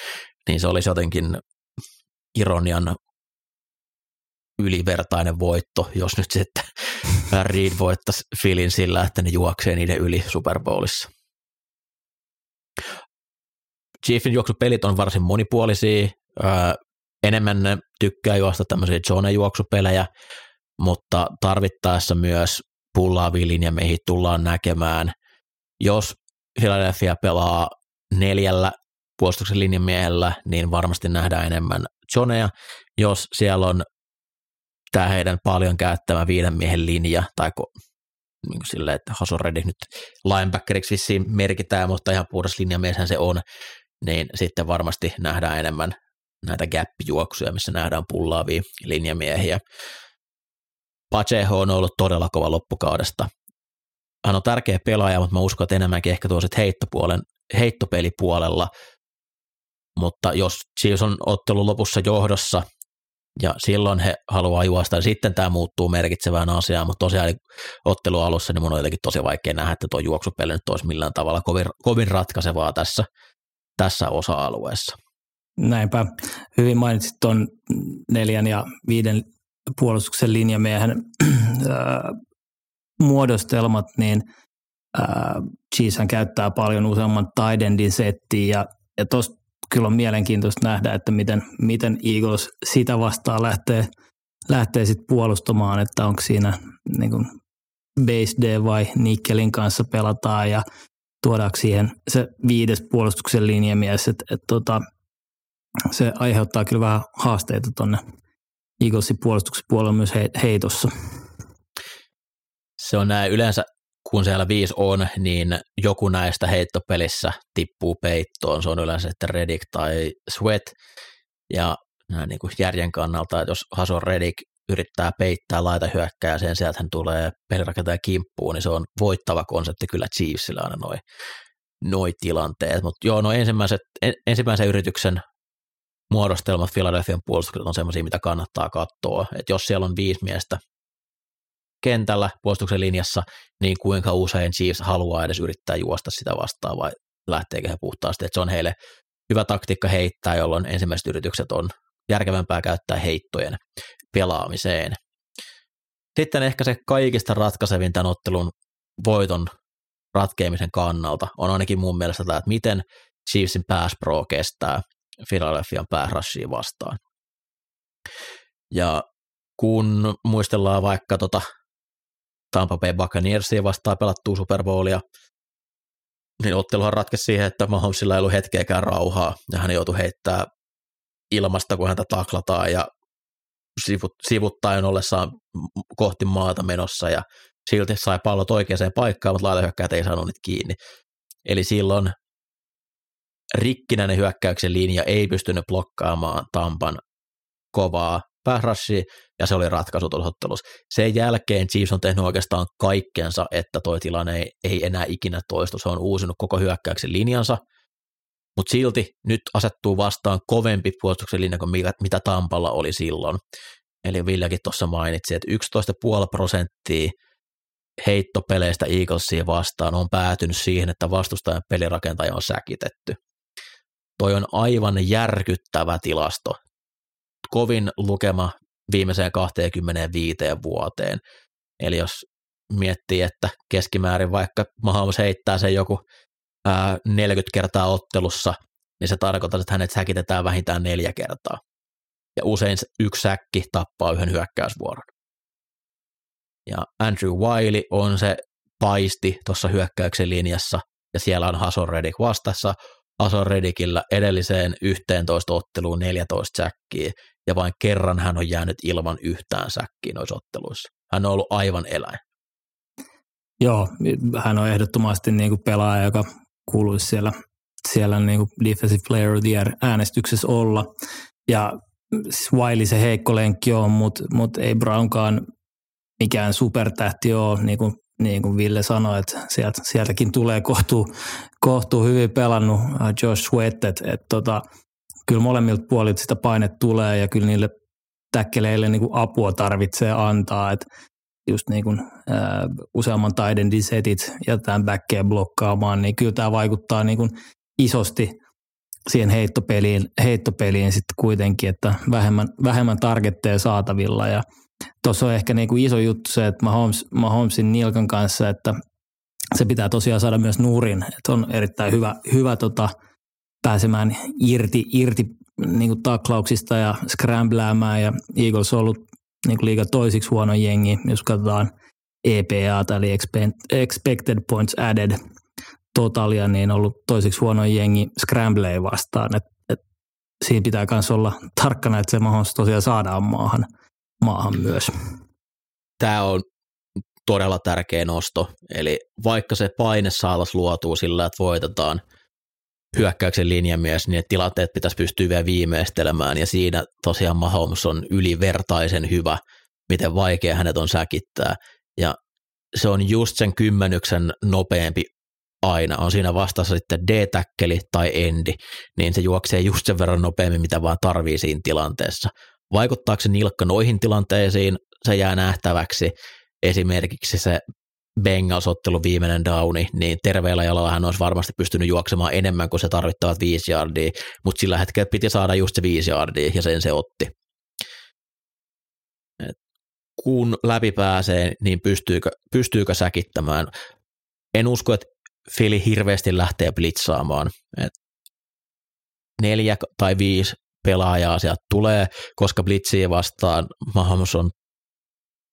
niin se olisi jotenkin ironian ylivertainen voitto, jos nyt sitten Reid voittaisi Philin sillä, että ne juoksee niiden yli Super Bowlissa. Chiefsin juoksupelit on varsin monipuolisia, enemmän tykkää juosta tämmöisiä zone-juoksupelejä, mutta tarvittaessa myös pullaaviin linjamiehiä tullaan näkemään. Jos Philadelphia pelaa 4 puolustuksen linjamiehellä, niin varmasti nähdään enemmän zonea. Jos siellä on tämä heidän paljon käyttämä 5 miehen linja, tai niin silleen, että Haason Reddick nyt linebackeriksi vissiin merkitään, mutta ihan puhdas linjamieshän se on, niin sitten varmasti nähdään enemmän näitä gap-juoksuja, missä nähdään pullaavia linjamiehiä. Pacheco on ollut todella kova loppukaudesta. Hän on tärkeä pelaaja, mutta mä uskon, että enemmänkin ehkä tuo sitten heittopelipuolella, mutta jos Chiefs on ottelun lopussa johdossa, ja silloin he haluaa juosta, ja sitten tämä muuttuu merkitsevään asiaan, mutta tosiaan ottelun alussa niin mun on jotenkin tosi vaikea nähdä, että tuo juoksupeli nyt olisi millään tavalla kovin ratkaisevaa tässä osa-alueessa. Näinpä. Hyvin mainitsit tuon 4 ja 5 puolustuksen linjamiehen muodostelmat, niin Chiefshän käyttää paljon useamman tight endin settiä, ja tuosta kyllä on mielenkiintoista nähdä, että miten Eagles sitä vastaan lähtee sitten puolustamaan, että onko siinä niin kuin base D vai Nickelin kanssa pelataan, ja tuodaanko siihen se 5. puolustuksen linjamies, että se aiheuttaa kyllä vähän haasteita tuonne Eaglesin puolustuksen puolella myös heitossa. Se on näin yleensä, kun siellä 5 on, niin joku näistä heittopelissä tippuu peittoon. Se on yleensä sitten Reddick tai Sweat. Ja näin niin kuin järjen kannalta, että jos Haason Reddick yrittää peittää laitahyökkääjää, sen sieltä hän tulee pelirakentaa kimppuun, niin se on voittava konsepti kyllä Chiefsillä aina noi tilanteet. Mutta joo, no ensimmäisen yrityksen muodostelmat Philadelphian puolustukset on sellaisia, mitä kannattaa katsoa. Että jos siellä on 5 miestä kentällä puolustuksen linjassa, niin kuinka usein Chiefs haluaa edes yrittää juosta sitä vastaan, vai lähteekö he puhtaasti, että se on heille hyvä taktiikka heittää, jolloin ensimmäiset yritykset on järkevämpää käyttää heittojen pelaamiseen. Sitten ehkä se kaikista ratkaisevin tämän ottelun voiton ratkeamisen kannalta on ainakin mun mielestä tämä, että miten Chiefsin pass pro kestää Philadelphian pass rushia vastaan. Ja kun muistellaan vaikka Tampa Bay Buccaneersia vastaan pelattua Super Bowlia, niin otteluhan ratkesi siihen, että Mahomesilla ei ollut hetkeäkään rauhaa, ja hän joutui heittämään ilmasta, kun häntä taklataan, ja sivuttaen ollessaan kohti maata menossa, ja silti sai pallot oikeaan paikkaan, mutta laitahyökkäät ei saanut niitä kiinni. Eli silloin rikkinäinen hyökkäyksen linja ei pystynyt blokkaamaan Tampan kovaa pass rushia, ja se oli ratkaisu tuossa ottelussa. Sen jälkeen Chiefs on tehnyt oikeastaan kaikkensa, että toi tilanne ei enää ikinä toistu. Se on uusinut koko hyökkäyksen linjansa, mutta silti nyt asettuu vastaan kovempi puolustuksen linja kuin mitä Tampalla oli silloin. Eli Villekin tuossa mainitsi, että 11,5% heittopeleistä Eaglesia vastaan on päätynyt siihen, että vastustajan pelirakentaja on säkitetty. Toi on aivan järkyttävä tilasto. Kovin lukema viimeiseen 25 vuoteen. Eli jos miettii, että keskimäärin vaikka Mahomes heittää sen joku 40 kertaa ottelussa, niin se tarkoittaa, että hänet säkitetään vähintään 4 kertaa. Ja usein yksi säkki tappaa yhden hyökkäysvuoron. Ja Andrew Wylie on se paisti tuossa hyökkäyksen linjassa, ja siellä on Haason Reddick vastassa. Haason Reddickillä edelliseen 11 otteluun 14 säkkiä, ja vain kerran hän on jäänyt ilman yhtään säkkiä noissa otteluissa. Hän on ollut aivan eläin. Joo, hän on ehdottomasti niin kuin pelaaja, joka kuuluisi siellä niin kuin Defensive Player of the Year -äänestyksessä olla. Ja Wylie se heikko lenkki on, mutta ei Brownkaan mikään supertähti ole, niin kuin Ville sanoi, että sieltäkin tulee kohtuu hyvin pelannut Josh Sweat, että kyllä molemmilta puolilta sitä painet tulee ja kyllä niille täkkeleille niin kuin apua tarvitsee antaa, että just niin kuin useamman taiden setit jätetään backkejä blokkaamaan, niin kyllä tämä vaikuttaa niin kuin isosti siihen heittopeliin sitten kuitenkin, että vähemmän targetteja saatavilla. Ja tuossa on ehkä niin kuin iso juttu se, että Mahomesin nilkan kanssa, että se pitää tosiaan saada myös nurin, että on erittäin hyvä pääsemään irti niin kuin taklauksista ja scrambläämään, ja Eagles on ollut niin kuin liigan toisiksi huono jengi, jos katsotaan EPA, eli Expected Points Added totalia, niin on ollut toisiksi huono jengi scrambleja vastaan. Et siinä pitää myös olla tarkkana, että se Mahomes tosiaan saadaan maahan myös. Tämä on todella tärkeä nosto, eli vaikka se paine saataisiin luotua sillä, että voitetaan hyökkäyksen linjamies, niin tilanteet pitäisi pystyä vielä viimeistelemään, ja siinä tosiaan Mahomes on ylivertaisen hyvä, miten vaikea hänet on säkittää, ja se on just sen kymmenyksen nopeampi aina, on siinä vastassa sitten D-täkkeli tai endi, niin se juoksee just sen verran nopeammin, mitä vaan tarvii siinä tilanteessa. Vaikuttaako se nilkka noihin tilanteisiin, se jää nähtäväksi. Esimerkiksi se Bengals-ottelu viimeinen downi, niin terveellä jalalla hän olisi varmasti pystynyt juoksemaan enemmän kuin se tarvittavat 5 yardia, mutta sillä hetkellä piti saada just se 5 yardia ja sen se otti. Et kun läpi pääsee, niin pystyykö säkittämään? En usko, että Philly hirveästi lähtee blitzaamaan. Et 4 tai 5 pelaajaa sieltä tulee, koska blitsiä vastaan Mahomes on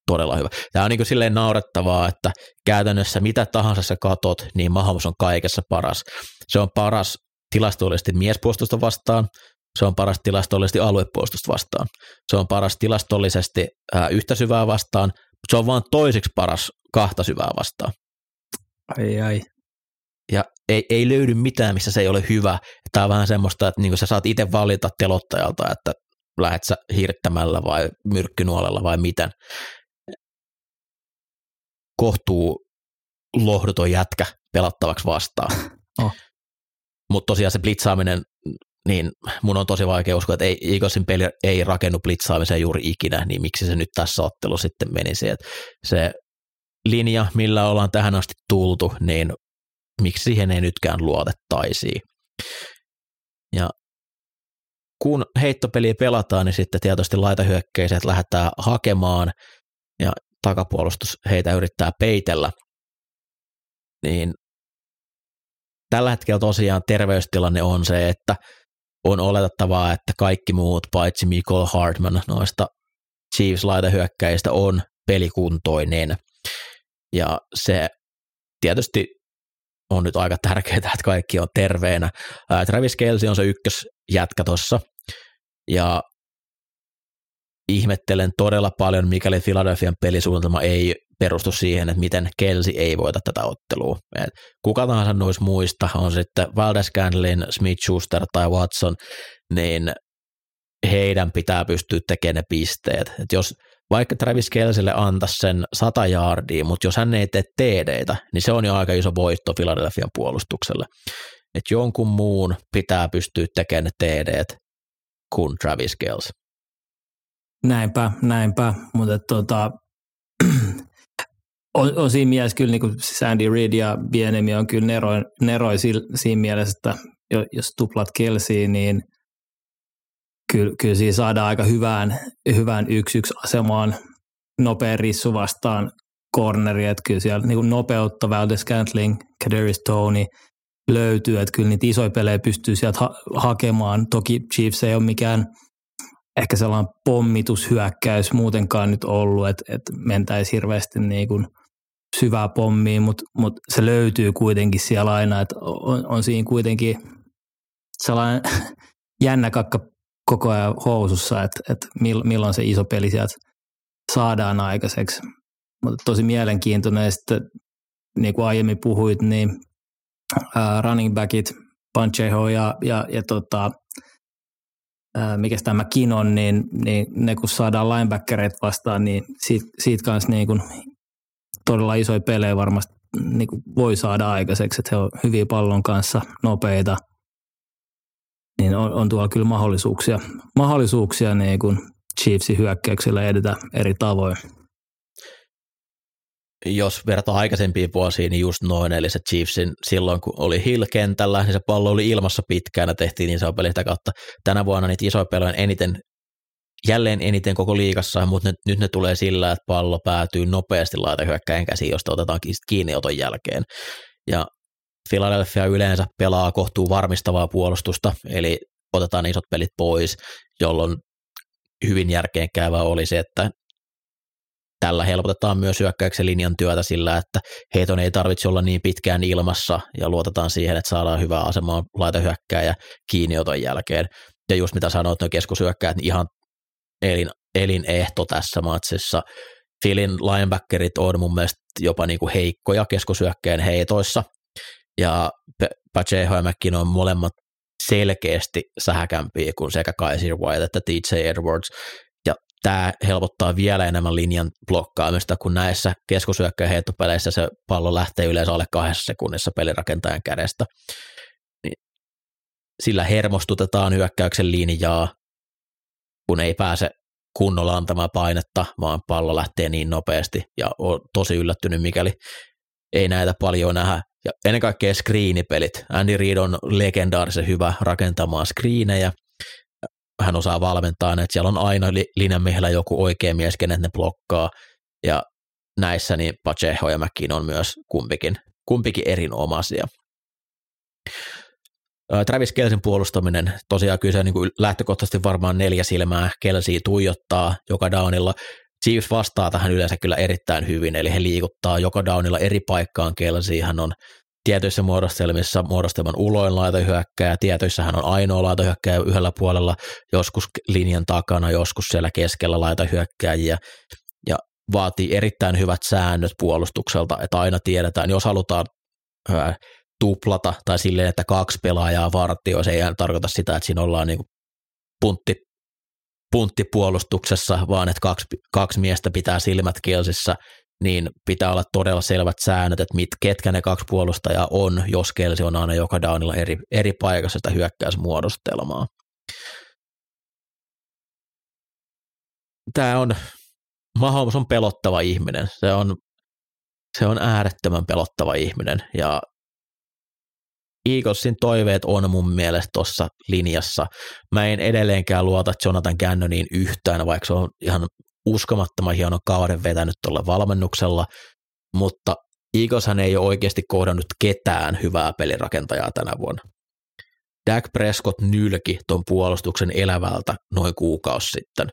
todella hyvä. Tämä on niin kuin silleen naurettavaa, että käytännössä mitä tahansa sä katot, niin Mahomes on kaikessa paras. Se on paras tilastollisesti miespuolustusta vastaan, se on paras tilastollisesti aluepuolustusta vastaan, se on paras tilastollisesti yhtä syvää vastaan, se on vaan toiseksi paras 2 syvää vastaan. Ai. Ja ei löydy mitään, missä se ei ole hyvä. Tämä on vähän semmoista, että niin sä saat itse valita telottajalta, että lähdet sä hirttämällä vai myrkkynuolella vai miten. Kohtuu lohduton jätkä pelattavaksi vastaan. Oh. Mutta tosiaan se blitsaaminen, niin mun on tosi vaikea uskoa, että Eaglesin peli ei rakennu blitsaamiseen juuri ikinä, niin miksi se nyt tässä ottelu sitten menisi. Et se linja, millä ollaan tähän asti tultu, niin miksi siihen ei nytkään luotettaisi. Ja kun heittopeliä pelataan, niin sitten tietysti laitahyökkäiset lähdetään hakemaan ja takapuolustus heitä yrittää peitellä. Niin tällä hetkellä tosiaan terveystilanne on se, että on oletettavaa, että kaikki muut paitsi Michael Hardman noista Chiefs-laitahyökkäistä on pelikuntoinen. Ja se tietysti on nyt aika tärkeää, että kaikki on terveenä. Travis Kelce on se ykkösjätkä tuossa, ja ihmettelen todella paljon, mikäli Philadelphian pelisuunnitelma ei perustu siihen, että miten Kelce ei voita tätä ottelua. Et kuka tahansa noista muista, on sitten Valdes-Scandlin, Smith-Schuster tai Watson, niin heidän pitää pystyä tekemään ne pisteet. Et jos vaikka Travis Kelcelle antaisi sen 100 yardia, mutta jos hän ei tee TD:tä, niin se on jo aika iso voitto Philadelphian puolustukselle. Et jonkun muun pitää pystyä tekemään TD:t kuin Travis Kelce. Näinpä, mutta on siinä mielessä kyllä niin kuin siis Andy Reid ja Bienemi on kyllä neroi siinä mielessä, että jos tuplat Kelceen, niin kyllä siinä saadaan aika hyvään 1-1 asemaan nopean rissu vastaan corneri, että kyllä siellä niin kuin nopeutta Valdes-Scantling, Kadarius Toney löytyy, että kyllä niitä isoja pelejä pystyy sieltä hakemaan. Toki Chiefs ei ole mikään ehkä sellainen pommitushyökkäys muutenkaan nyt ollut, että mentäisi hirveästi niin kuin syvää pommiin, mutta se löytyy kuitenkin siellä aina, että on siinä kuitenkin sellainen jännä kakka koko ajan housussa, että milloin se iso peli sieltä saadaan aikaiseksi. Mutta tosi mielenkiintoinen, sitten niin kuin aiemmin puhuit, niin running backit, Pacheco ja mikäs tämä McKinnon, niin ne kun saadaan linebackereita vastaan, niin siitä kanssa niin kun todella isoja pelejä varmasti niin kun voi saada aikaiseksi, että he on hyviä pallon kanssa, nopeita, niin on tuolla kyllä mahdollisuuksia niin kun Chiefsin hyökkäyksillä edetä eri tavoin. Jos vertaa aikaisempiin vuosiin, niin just noin, eli se Chiefsin silloin, kun oli Hill kentällä, niin se pallo oli ilmassa pitkään ja tehtiin niin isoja pelejä sitä kautta. Tänä vuonna niitä isoja pelejä jälleen eniten koko liigassa, mutta nyt ne tulee sillä, että pallo päätyy nopeasti laitahyökkäjän käsiin, josta otetaan kiinnioton jälkeen. Ja Philadelphia yleensä pelaa kohtuu varmistavaa puolustusta, eli otetaan isot pelit pois, jolloin hyvin järkeenkäyvä oli se, että tällä helpotetaan myös hyökkäyksen linjan työtä sillä, että heiton ei tarvitse olla niin pitkään ilmassa ja luotetaan siihen, että saadaan hyvää asemaa laitahyökkääjä kiinnioton jälkeen. Ja just mitä sanoit, nuo keskushyökkäät, niin ihan elinehto tässä matsissa. Philin linebackerit on mun mielestä jopa niin kuin heikkoja keskushyökkäjän heitoissa. Ja Pacheco ja McKinnon on molemmat selkeästi sähäkämpiä kuin sekä Kaiser White että TJ Edwards. Tämä helpottaa vielä enemmän linjan blokkaamista, kun näissä keskusyökkäjä heittopeleissä se pallo lähtee yleensä alle 2 sekunnissa pelirakentajan kädestä. Sillä hermostutetaan hyökkäyksen linjaa, kun ei pääse kunnolla antamaan painetta, vaan pallo lähtee niin nopeasti ja on tosi yllättynyt, mikäli ei näitä paljon nähdä. Ja ennen kaikkea screenipelit. Andy Reid on legendaarisen hyvä rakentamaan screenejä. Hän osaa valmentaa, että siellä on aina linjamiehellä joku oikea mies, kenet ne blokkaa, ja näissä niin Pacheco ja McKinnon on myös kumpikin erinomaisia. Travis Kelcen puolustaminen, tosiaan kyse niin kuin lähtökohtaisesti varmaan 4 silmää, Kelceä tuijottaa joka downilla. Chiefs vastaa tähän yleensä kyllä erittäin hyvin, eli he liikuttaa joka downilla eri paikkaan Kelceä, hän on tietyissä muodostelmissa muodostelman uloin laitahyökkääjä, tietyissä hän on ainoa laitahyökkääjä yhdellä puolella, joskus linjan takana, joskus siellä keskellä laitahyökkääjiä, ja vaatii erittäin hyvät säännöt puolustukselta, että aina tiedetään, jos halutaan tuplata tai silleen, että 2 pelaajaa vartioi, se ei tarkoita sitä, että siinä ollaan niin kuin punttipuolustuksessa, vaan että kaksi miestä pitää silmät Kelcessä, niin pitää olla todella selvät säännöt, että ketkä ne 2 puolustajaa on, jos Kelce on aina joka downilla eri paikassa sitä hyökkäysmuodostelmaa. Mahomes on pelottava ihminen, se on äärettömän pelottava ihminen, ja Eaglesin toiveet on mun mielestä tuossa linjassa. Mä en edelleenkään luota Jonathan Gannoniin yhtään, vaikka se on ihan uskomattoman hienon kauden vetänyt tuolla valmennuksella, mutta Eagleshan ei ole oikeasti kohdannut ketään hyvää pelirakentajaa tänä vuonna. Dak Prescott nylki tuon puolustuksen elävältä noin kuukausi sitten.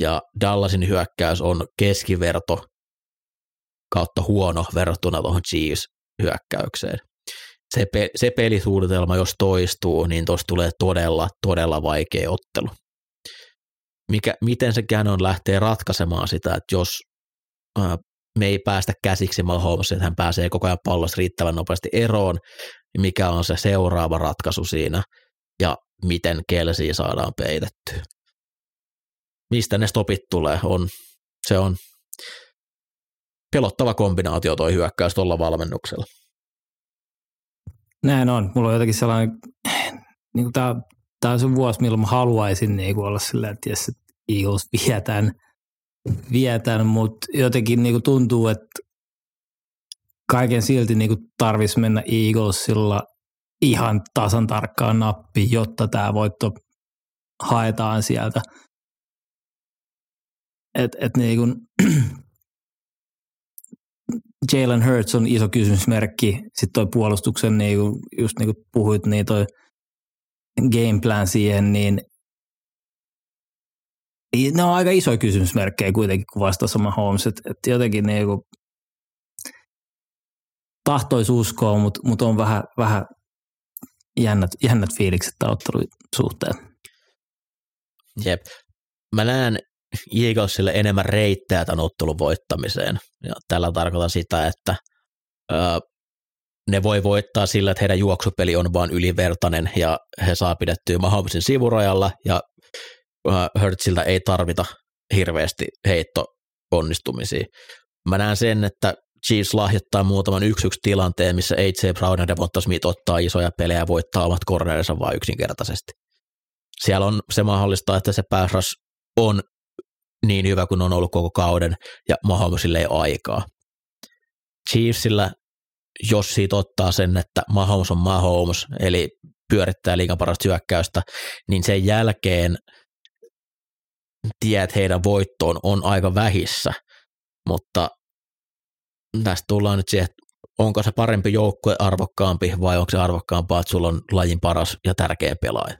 Ja Dallasin hyökkäys on keskiverto kautta huono verrattuna tuohon Chiefs-hyökkäykseen. Se pelisuunnitelma, jos toistuu, niin tuossa tulee todella, todella vaikea ottelu. Miten se Gannon lähtee ratkaisemaan sitä, että jos me ei päästä käsiksi Mahomesin, että hän pääsee koko ajan pallosta riittävän nopeasti eroon, niin mikä on se seuraava ratkaisu siinä ja miten Kelceä saadaan peitettyä. Mistä ne stopit tulee? Se on pelottava kombinaatio toi hyökkäys tuolla valmennuksella. Näin on. Mulla on jotenkin sellainen, niin kuin tämä on se vuosi, milloin mä haluaisin niin olla sillä, että jes, Eagles vietän, mutta jotenkin niin tuntuu, että kaiken silti niin tarvitsisi mennä Eaglesilla ihan tasan tarkkaan nappiin, jotta tämä voitto haetaan sieltä. Et niin kuin Jalen Hurts on iso kysymysmerkki, sitten toi puolustuksen, niin kuin, just niin kuin puhuit, niin toi gameplan siihen, niin ne on aika isoja kysymysmerkkejä kuitenkin, kun vastaa sama Holmes, että jotenkin niin kuin tahtoisi uskoa, mutta on vähän jännät fiilikset ottelun suhteen. Jep. Mä näen Eaglesille enemmän reittejä tämän ottelun voittamiseen, ja tällä tarkoitan sitä, että ne voi voittaa sillä, että heidän juoksupeli on vaan ylivertainen ja he saa pidettyä Mahomesin sivurajalla ja Hurtsiltä ei tarvita hirveästi heitto-onnistumisia. Mä näen sen, että Chiefs lahjoittaa muutaman 1-1 tilanteen, missä AJ Brown ja DeVonta Smith ottaa isoja pelejä ja voittaa omat cornerinsa vaan yksinkertaisesti. Siellä on se mahdollista, että se pääsras on niin hyvä kuin on ollut koko kauden ja Mahomesille ei ole aikaa. Chiefsillä, jos siitä ottaa sen, että Mahomes on Mahomes, eli pyörittää liigan parasta hyökkäystä, niin sen jälkeen tiet heidän voittoon on aika vähissä, mutta tästä tullaan nyt siihen, että onko se parempi joukkue arvokkaampi vai onko se arvokkaampaa, että sulla on lajin paras ja tärkeä pelaaja?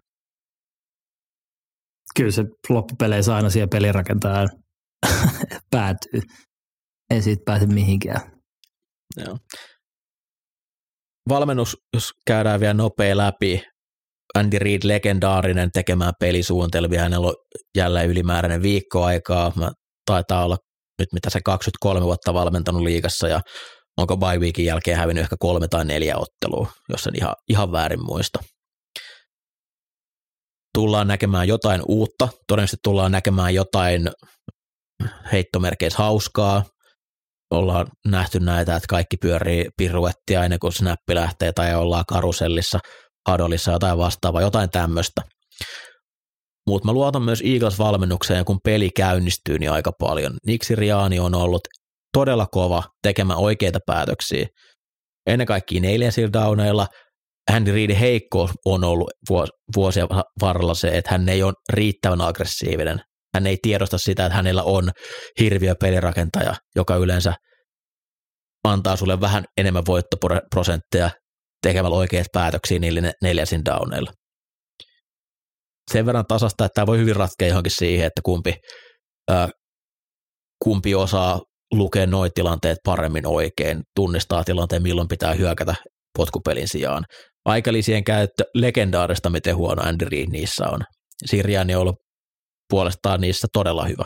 Kyllä se loppupeleissä aina siihen pelirakentajan päätyy. Ei siitä pääse mihinkään. Joo. Valmennus, jos käydään vielä nopea läpi. Andy Reid legendaarinen tekemään pelisuunnitelmia. Hänellä on jälleen ylimääräinen viikkoaikaa. Taitaa olla nyt mitä se 23 vuotta valmentanut liigassa ja onko bye weekin jälkeen hävinnyt ehkä 3 tai 4 ottelua, jos en ihan väärin muista. Tullaan näkemään jotain uutta, todennäköisesti tullaan näkemään jotain heittomerkeissä hauskaa. Ollaan nähty näitä, että kaikki pyörii piruettia aina kun snappi lähtee tai ollaan karusellissa, hadolissa jotain vastaavaa, jotain tämmöistä. Mutta mä luotan myös Eagles-valmennukseen, kun peli käynnistyy niin aika paljon. Nick Sirianni on ollut todella kova tekemään oikeita päätöksiä. Ennen kaikkea 4 downeilla. Andy Reidin heikkous on ollut vuosien varrella se, että hän ei ole riittävän aggressiivinen. Hän ei tiedosta sitä, että hänellä on hirviö pelirakentaja, joka yleensä antaa sulle vähän enemmän voittoprosentteja tekemällä oikeita päätöksiä niille 4 downeilla. Sen verran tasasta, että tämä voi hyvin ratkea johonkin siihen, että kumpi osaa lukea noi tilanteet paremmin oikein, tunnistaa tilanteen, milloin pitää hyökätä potkupelin sijaan. Aikalisien käyttö legendaarista, miten huono Andy Reid niissä on. Sirianni on ollut puolestaan niissä todella hyvä.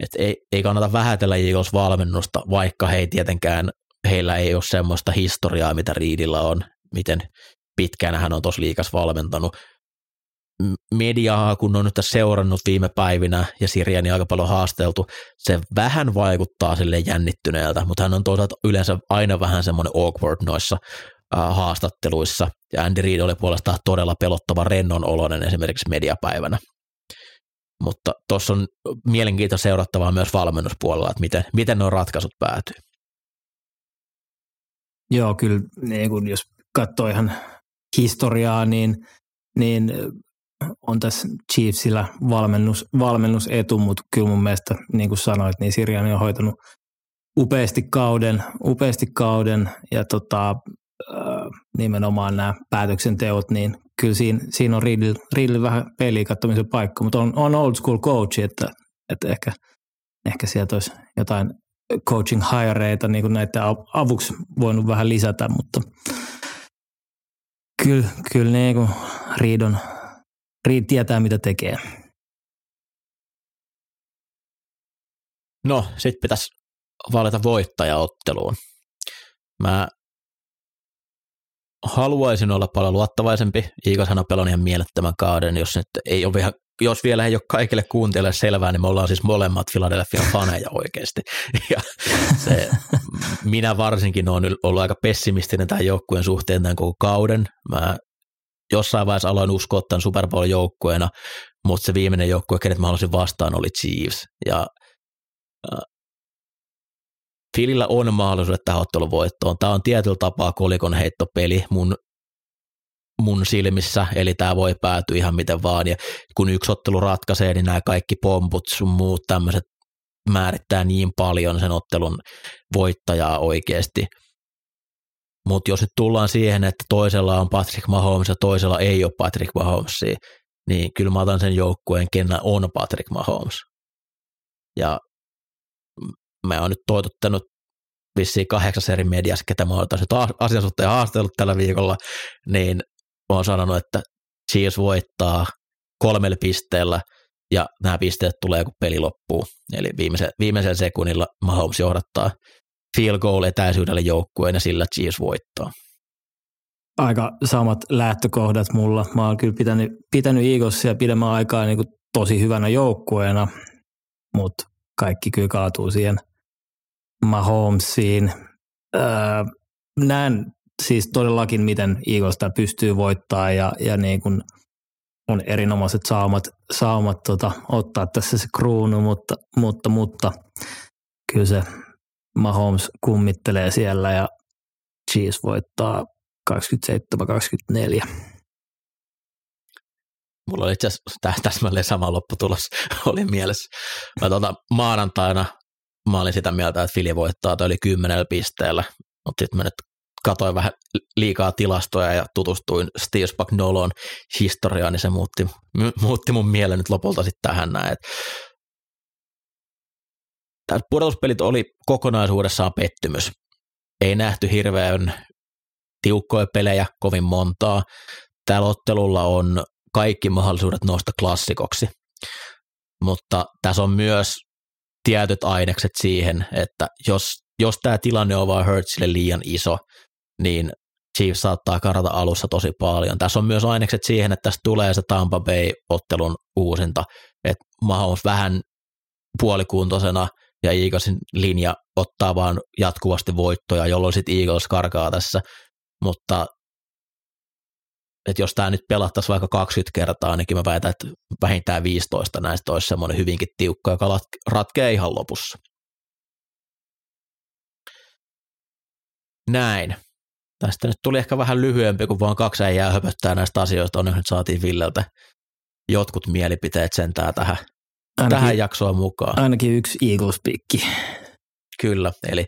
Et ei kannata vähätellä Eagles valmennusta, vaikka he ei tietenkään, heillä ei ole semmoista historiaa, mitä Reidillä on, miten pitkään hän on tuossa liikas valmentanut. Mediaa, kun on nyt seurannut viime päivinä ja Sirianni aika paljon haasteltu, se vähän vaikuttaa sille jännittyneeltä, mutta hän on toisaalta yleensä aina vähän semmoinen awkward noissa haastatteluissa ja Andy Reid oli puolestaan todella pelottava rennon oloinen esimerkiksi mediapäivänä. Mutta tuossa on mielenkiintoista seurattavaa myös valmennuspuolella, että miten nuo ratkaisut päätyy. Joo, kyllä niin kun jos katsoo ihan historiaa, niin on tässä Chiefsillä valmennusetu, mutta kyllä mun mielestä, niin kuin sanoit, niin Sirianni on hoitanut upeasti kauden ja nimenomaan nämä päätöksenteot, niin kyllä siinä on Reidillä vähän peiliin kattomisen paikka, mutta on old school coach, että ehkä sieltä olisi jotain coaching hireita niin kuin näiden avuksi voinut vähän lisätä, mutta kyllä niin kuin Reid tietää, mitä tekee. No, sit pitäisi valita voittajaotteluun. Mä haluaisin olla paljon luottavaisempi. Eagleshan on pelannut ihan mielettömän kauden. Jos vielä ei ole kaikille kuuntelijoille selvää, niin me ollaan siis molemmat Philadelphian faneja oikeasti. Ja minä varsinkin olen ollut aika pessimistinen tämän joukkueen suhteen tämän koko kauden. Mä jossain vaiheessa aloin uskoa tämän Super Bowl -joukkueena, mutta se viimeinen joukkue, kenet mä halusin vastaan, oli Chiefs. Ja Philillä on mahdollisuudet tähän ottelun voittoon. Tämä on tietyllä tapaa kolikon heittopeli mun silmissä, eli tämä voi päätyä ihan miten vaan. Ja kun yksi ottelu ratkaisee, niin nämä kaikki pomput sun muut tämmöiset määrittää niin paljon sen ottelun voittajaa oikeasti. Mutta jos nyt tullaan siihen, että toisella on Patrick Mahomes ja toisella ei ole Patrick Mahomesia, niin kyllä mä otan sen joukkueen, kenellä on Patrick Mahomes. Ja mä oon nyt toitottanut vissiin 8 eri mediassa, ketä mä oon nyt asian suhteen haastellut tällä viikolla, niin mä oon sanonut, että Chiefs voittaa 3 pisteellä ja nämä pisteet tulee, kun peli loppuu. Eli viimeisellä sekunnilla Mahomes johdattaa field goal etäisyydellä joukkueen ja sillä Chiefs voittaa. Aika samat lähtökohdat mulla. Mä oon kyllä pitänyt Eaglesia pidemmän aikaa niin kuin tosi hyvänä joukkueena, mutta kaikki kyllä kaatuu siihen Mahomesiin. Näen siis todellakin, miten Eaglesta pystyy voittaa ja niin kuin on erinomaiset saumat ottaa tässä se kruunu, mutta kyllä se Mahomes kummittelee siellä ja Chiefs voittaa 27-24. Mulla oli itse asiassa täsmälleen sama lopputulos oli mielessä. Mä maanantaina mä olin sitä mieltä, että Philly voittaa, toi oli 10 pisteellä, mutta sitten mä nyt katoin vähän liikaa tilastoja ja tutustuin Steve Spagnuolon historiaan, niin se muutti mun mielen nyt lopulta sitten tähän näin. Tämä pudotuspelit oli kokonaisuudessaan pettymys. Ei nähty hirveän tiukkoja pelejä, kovin montaa. Tällä ottelulla on kaikki mahdollisuudet nousta klassikoksi, mutta tässä on myös tietyt ainekset siihen, että jos tämä tilanne on vaan Hurtsille liian iso, niin Chiefs saattaa karata alussa tosi paljon. Tässä on myös ainekset siihen, että tässä tulee se Tampa Bay-ottelun uusinta, että Mahomes vähän puolikuntoisena ja Eaglesin linja ottaa vaan jatkuvasti voittoja, jolloin sitten Eagles karkaa tässä, mutta että jos tämä nyt pelattaisiin vaikka 20 kertaa, niin mä väitän, että vähintään 15 näistä olisi semmoinen hyvinkin tiukka, joka ratkeaa ihan lopussa. Näin. Tästä nyt tuli ehkä vähän lyhyempi, kun vaan kaksi äijää höpöttää näistä asioista. Onneksi nyt saatiin Villeltä jotkut mielipiteet sentään tähän jaksoon mukaan. Ainakin yksi Eagles-pikki. Kyllä, eli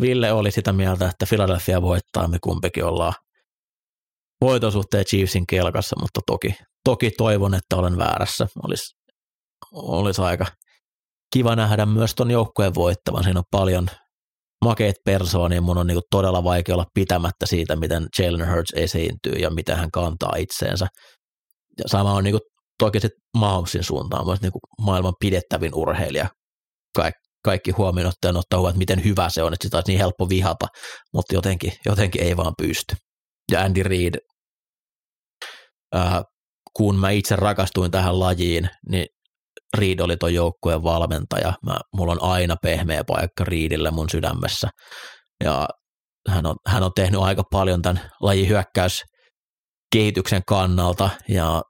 Ville oli sitä mieltä, että Philadelphia voittaa, me kumpikin ollaan voitosuhteen Chiefsin kelkassa, mutta toki toivon, että olen väärässä. Olisi aika kiva nähdä myös ton joukkueen voittavan. Siinä on paljon makeet persoonia, mun on niinku todella vaikea olla pitämättä siitä, miten Jalen Hurts esiintyy ja miten hän kantaa itseensä. Ja sama on niinku toki sitten Mahomesin suuntaan, myös niinku maailman pidettävin urheilija. Kaikki huomioon ottaen ottaa huomioon, miten hyvä se on, että sitä olisi niin helppo vihata, mutta jotenkin ei vaan pysty. Ja Andy Reid, kun mä itse rakastuin tähän lajiin, niin Reid oli ton joukkueen valmentaja. Mulla on aina pehmeä paikka Reidillä mun sydämessä. Ja hän on tehnyt aika paljon tämän lajihyökkäyskehityksen kannalta ja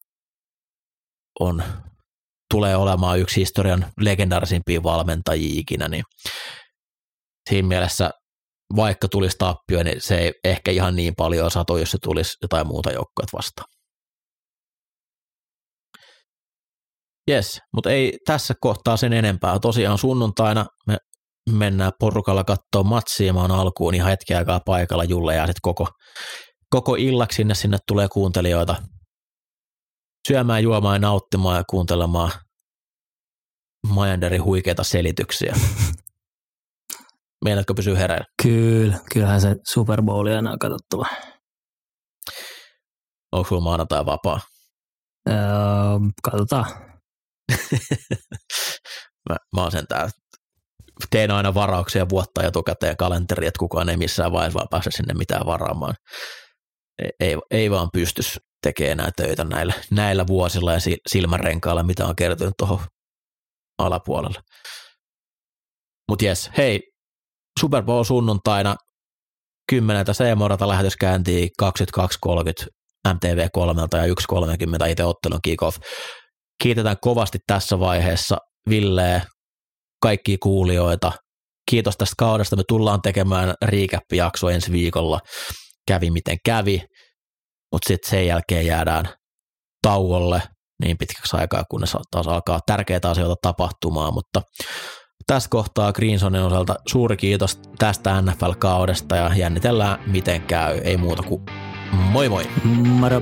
tulee olemaan yksi historian legendaarisimpia valmentajia ikinä. Niin siinä mielessä vaikka tulisi tappio, niin se ei ehkä ihan niin paljon satu, jos se tulisi jotain muuta joukkuetta vastaan. Jes, mutta ei tässä kohtaa sen enempää. Tosiaan sunnuntaina me mennään porukalla katsoa matsia. Mä oon alkuun ihan hetken aikaa paikalla. Julle jää sitten koko illaksi sinne tulee kuuntelijoita syömään, juomaan ja nauttimaan ja kuuntelemaan Majanderin huikeita selityksiä. Meinaatko pysyä hereillä? Kyllä, kyllähän se Super Bowl on aina katsottava. Onko sulla maanantai vapaa? Katsotaan. mä oon sentään, teen aina varauksia vuotta etukäteen kalenteri, että kukaan ei missään vaiheessa vaan pääse sinne mitään varaamaan. Ei vaan pystyisi tekemään näitä töitä näillä vuosilla ja silmänrenkailla, mitä on kertynyt tuohon alapuolelle. Mut jes, hei. Super Bowl sunnuntaina 10. C-morata lähetys käyntiin 22.30 MTV3 ja 1.30 itse ottelun kick-off. Kiitetään kovasti tässä vaiheessa Villeä, kaikkia kuulijoita. Kiitos tästä kaudesta. Me tullaan tekemään recap-jakso ensi viikolla. Kävi miten kävi, mutta sitten sen jälkeen jäädään tauolle niin pitkäksi aikaa, kunnes taas alkaa tärkeitä asioita tapahtumaan, mutta tässä kohtaa Green Zonen osalta suuri kiitos tästä NFL-kaudesta ja jännitellään miten käy. Ei muuta kuin moi moi! Moro!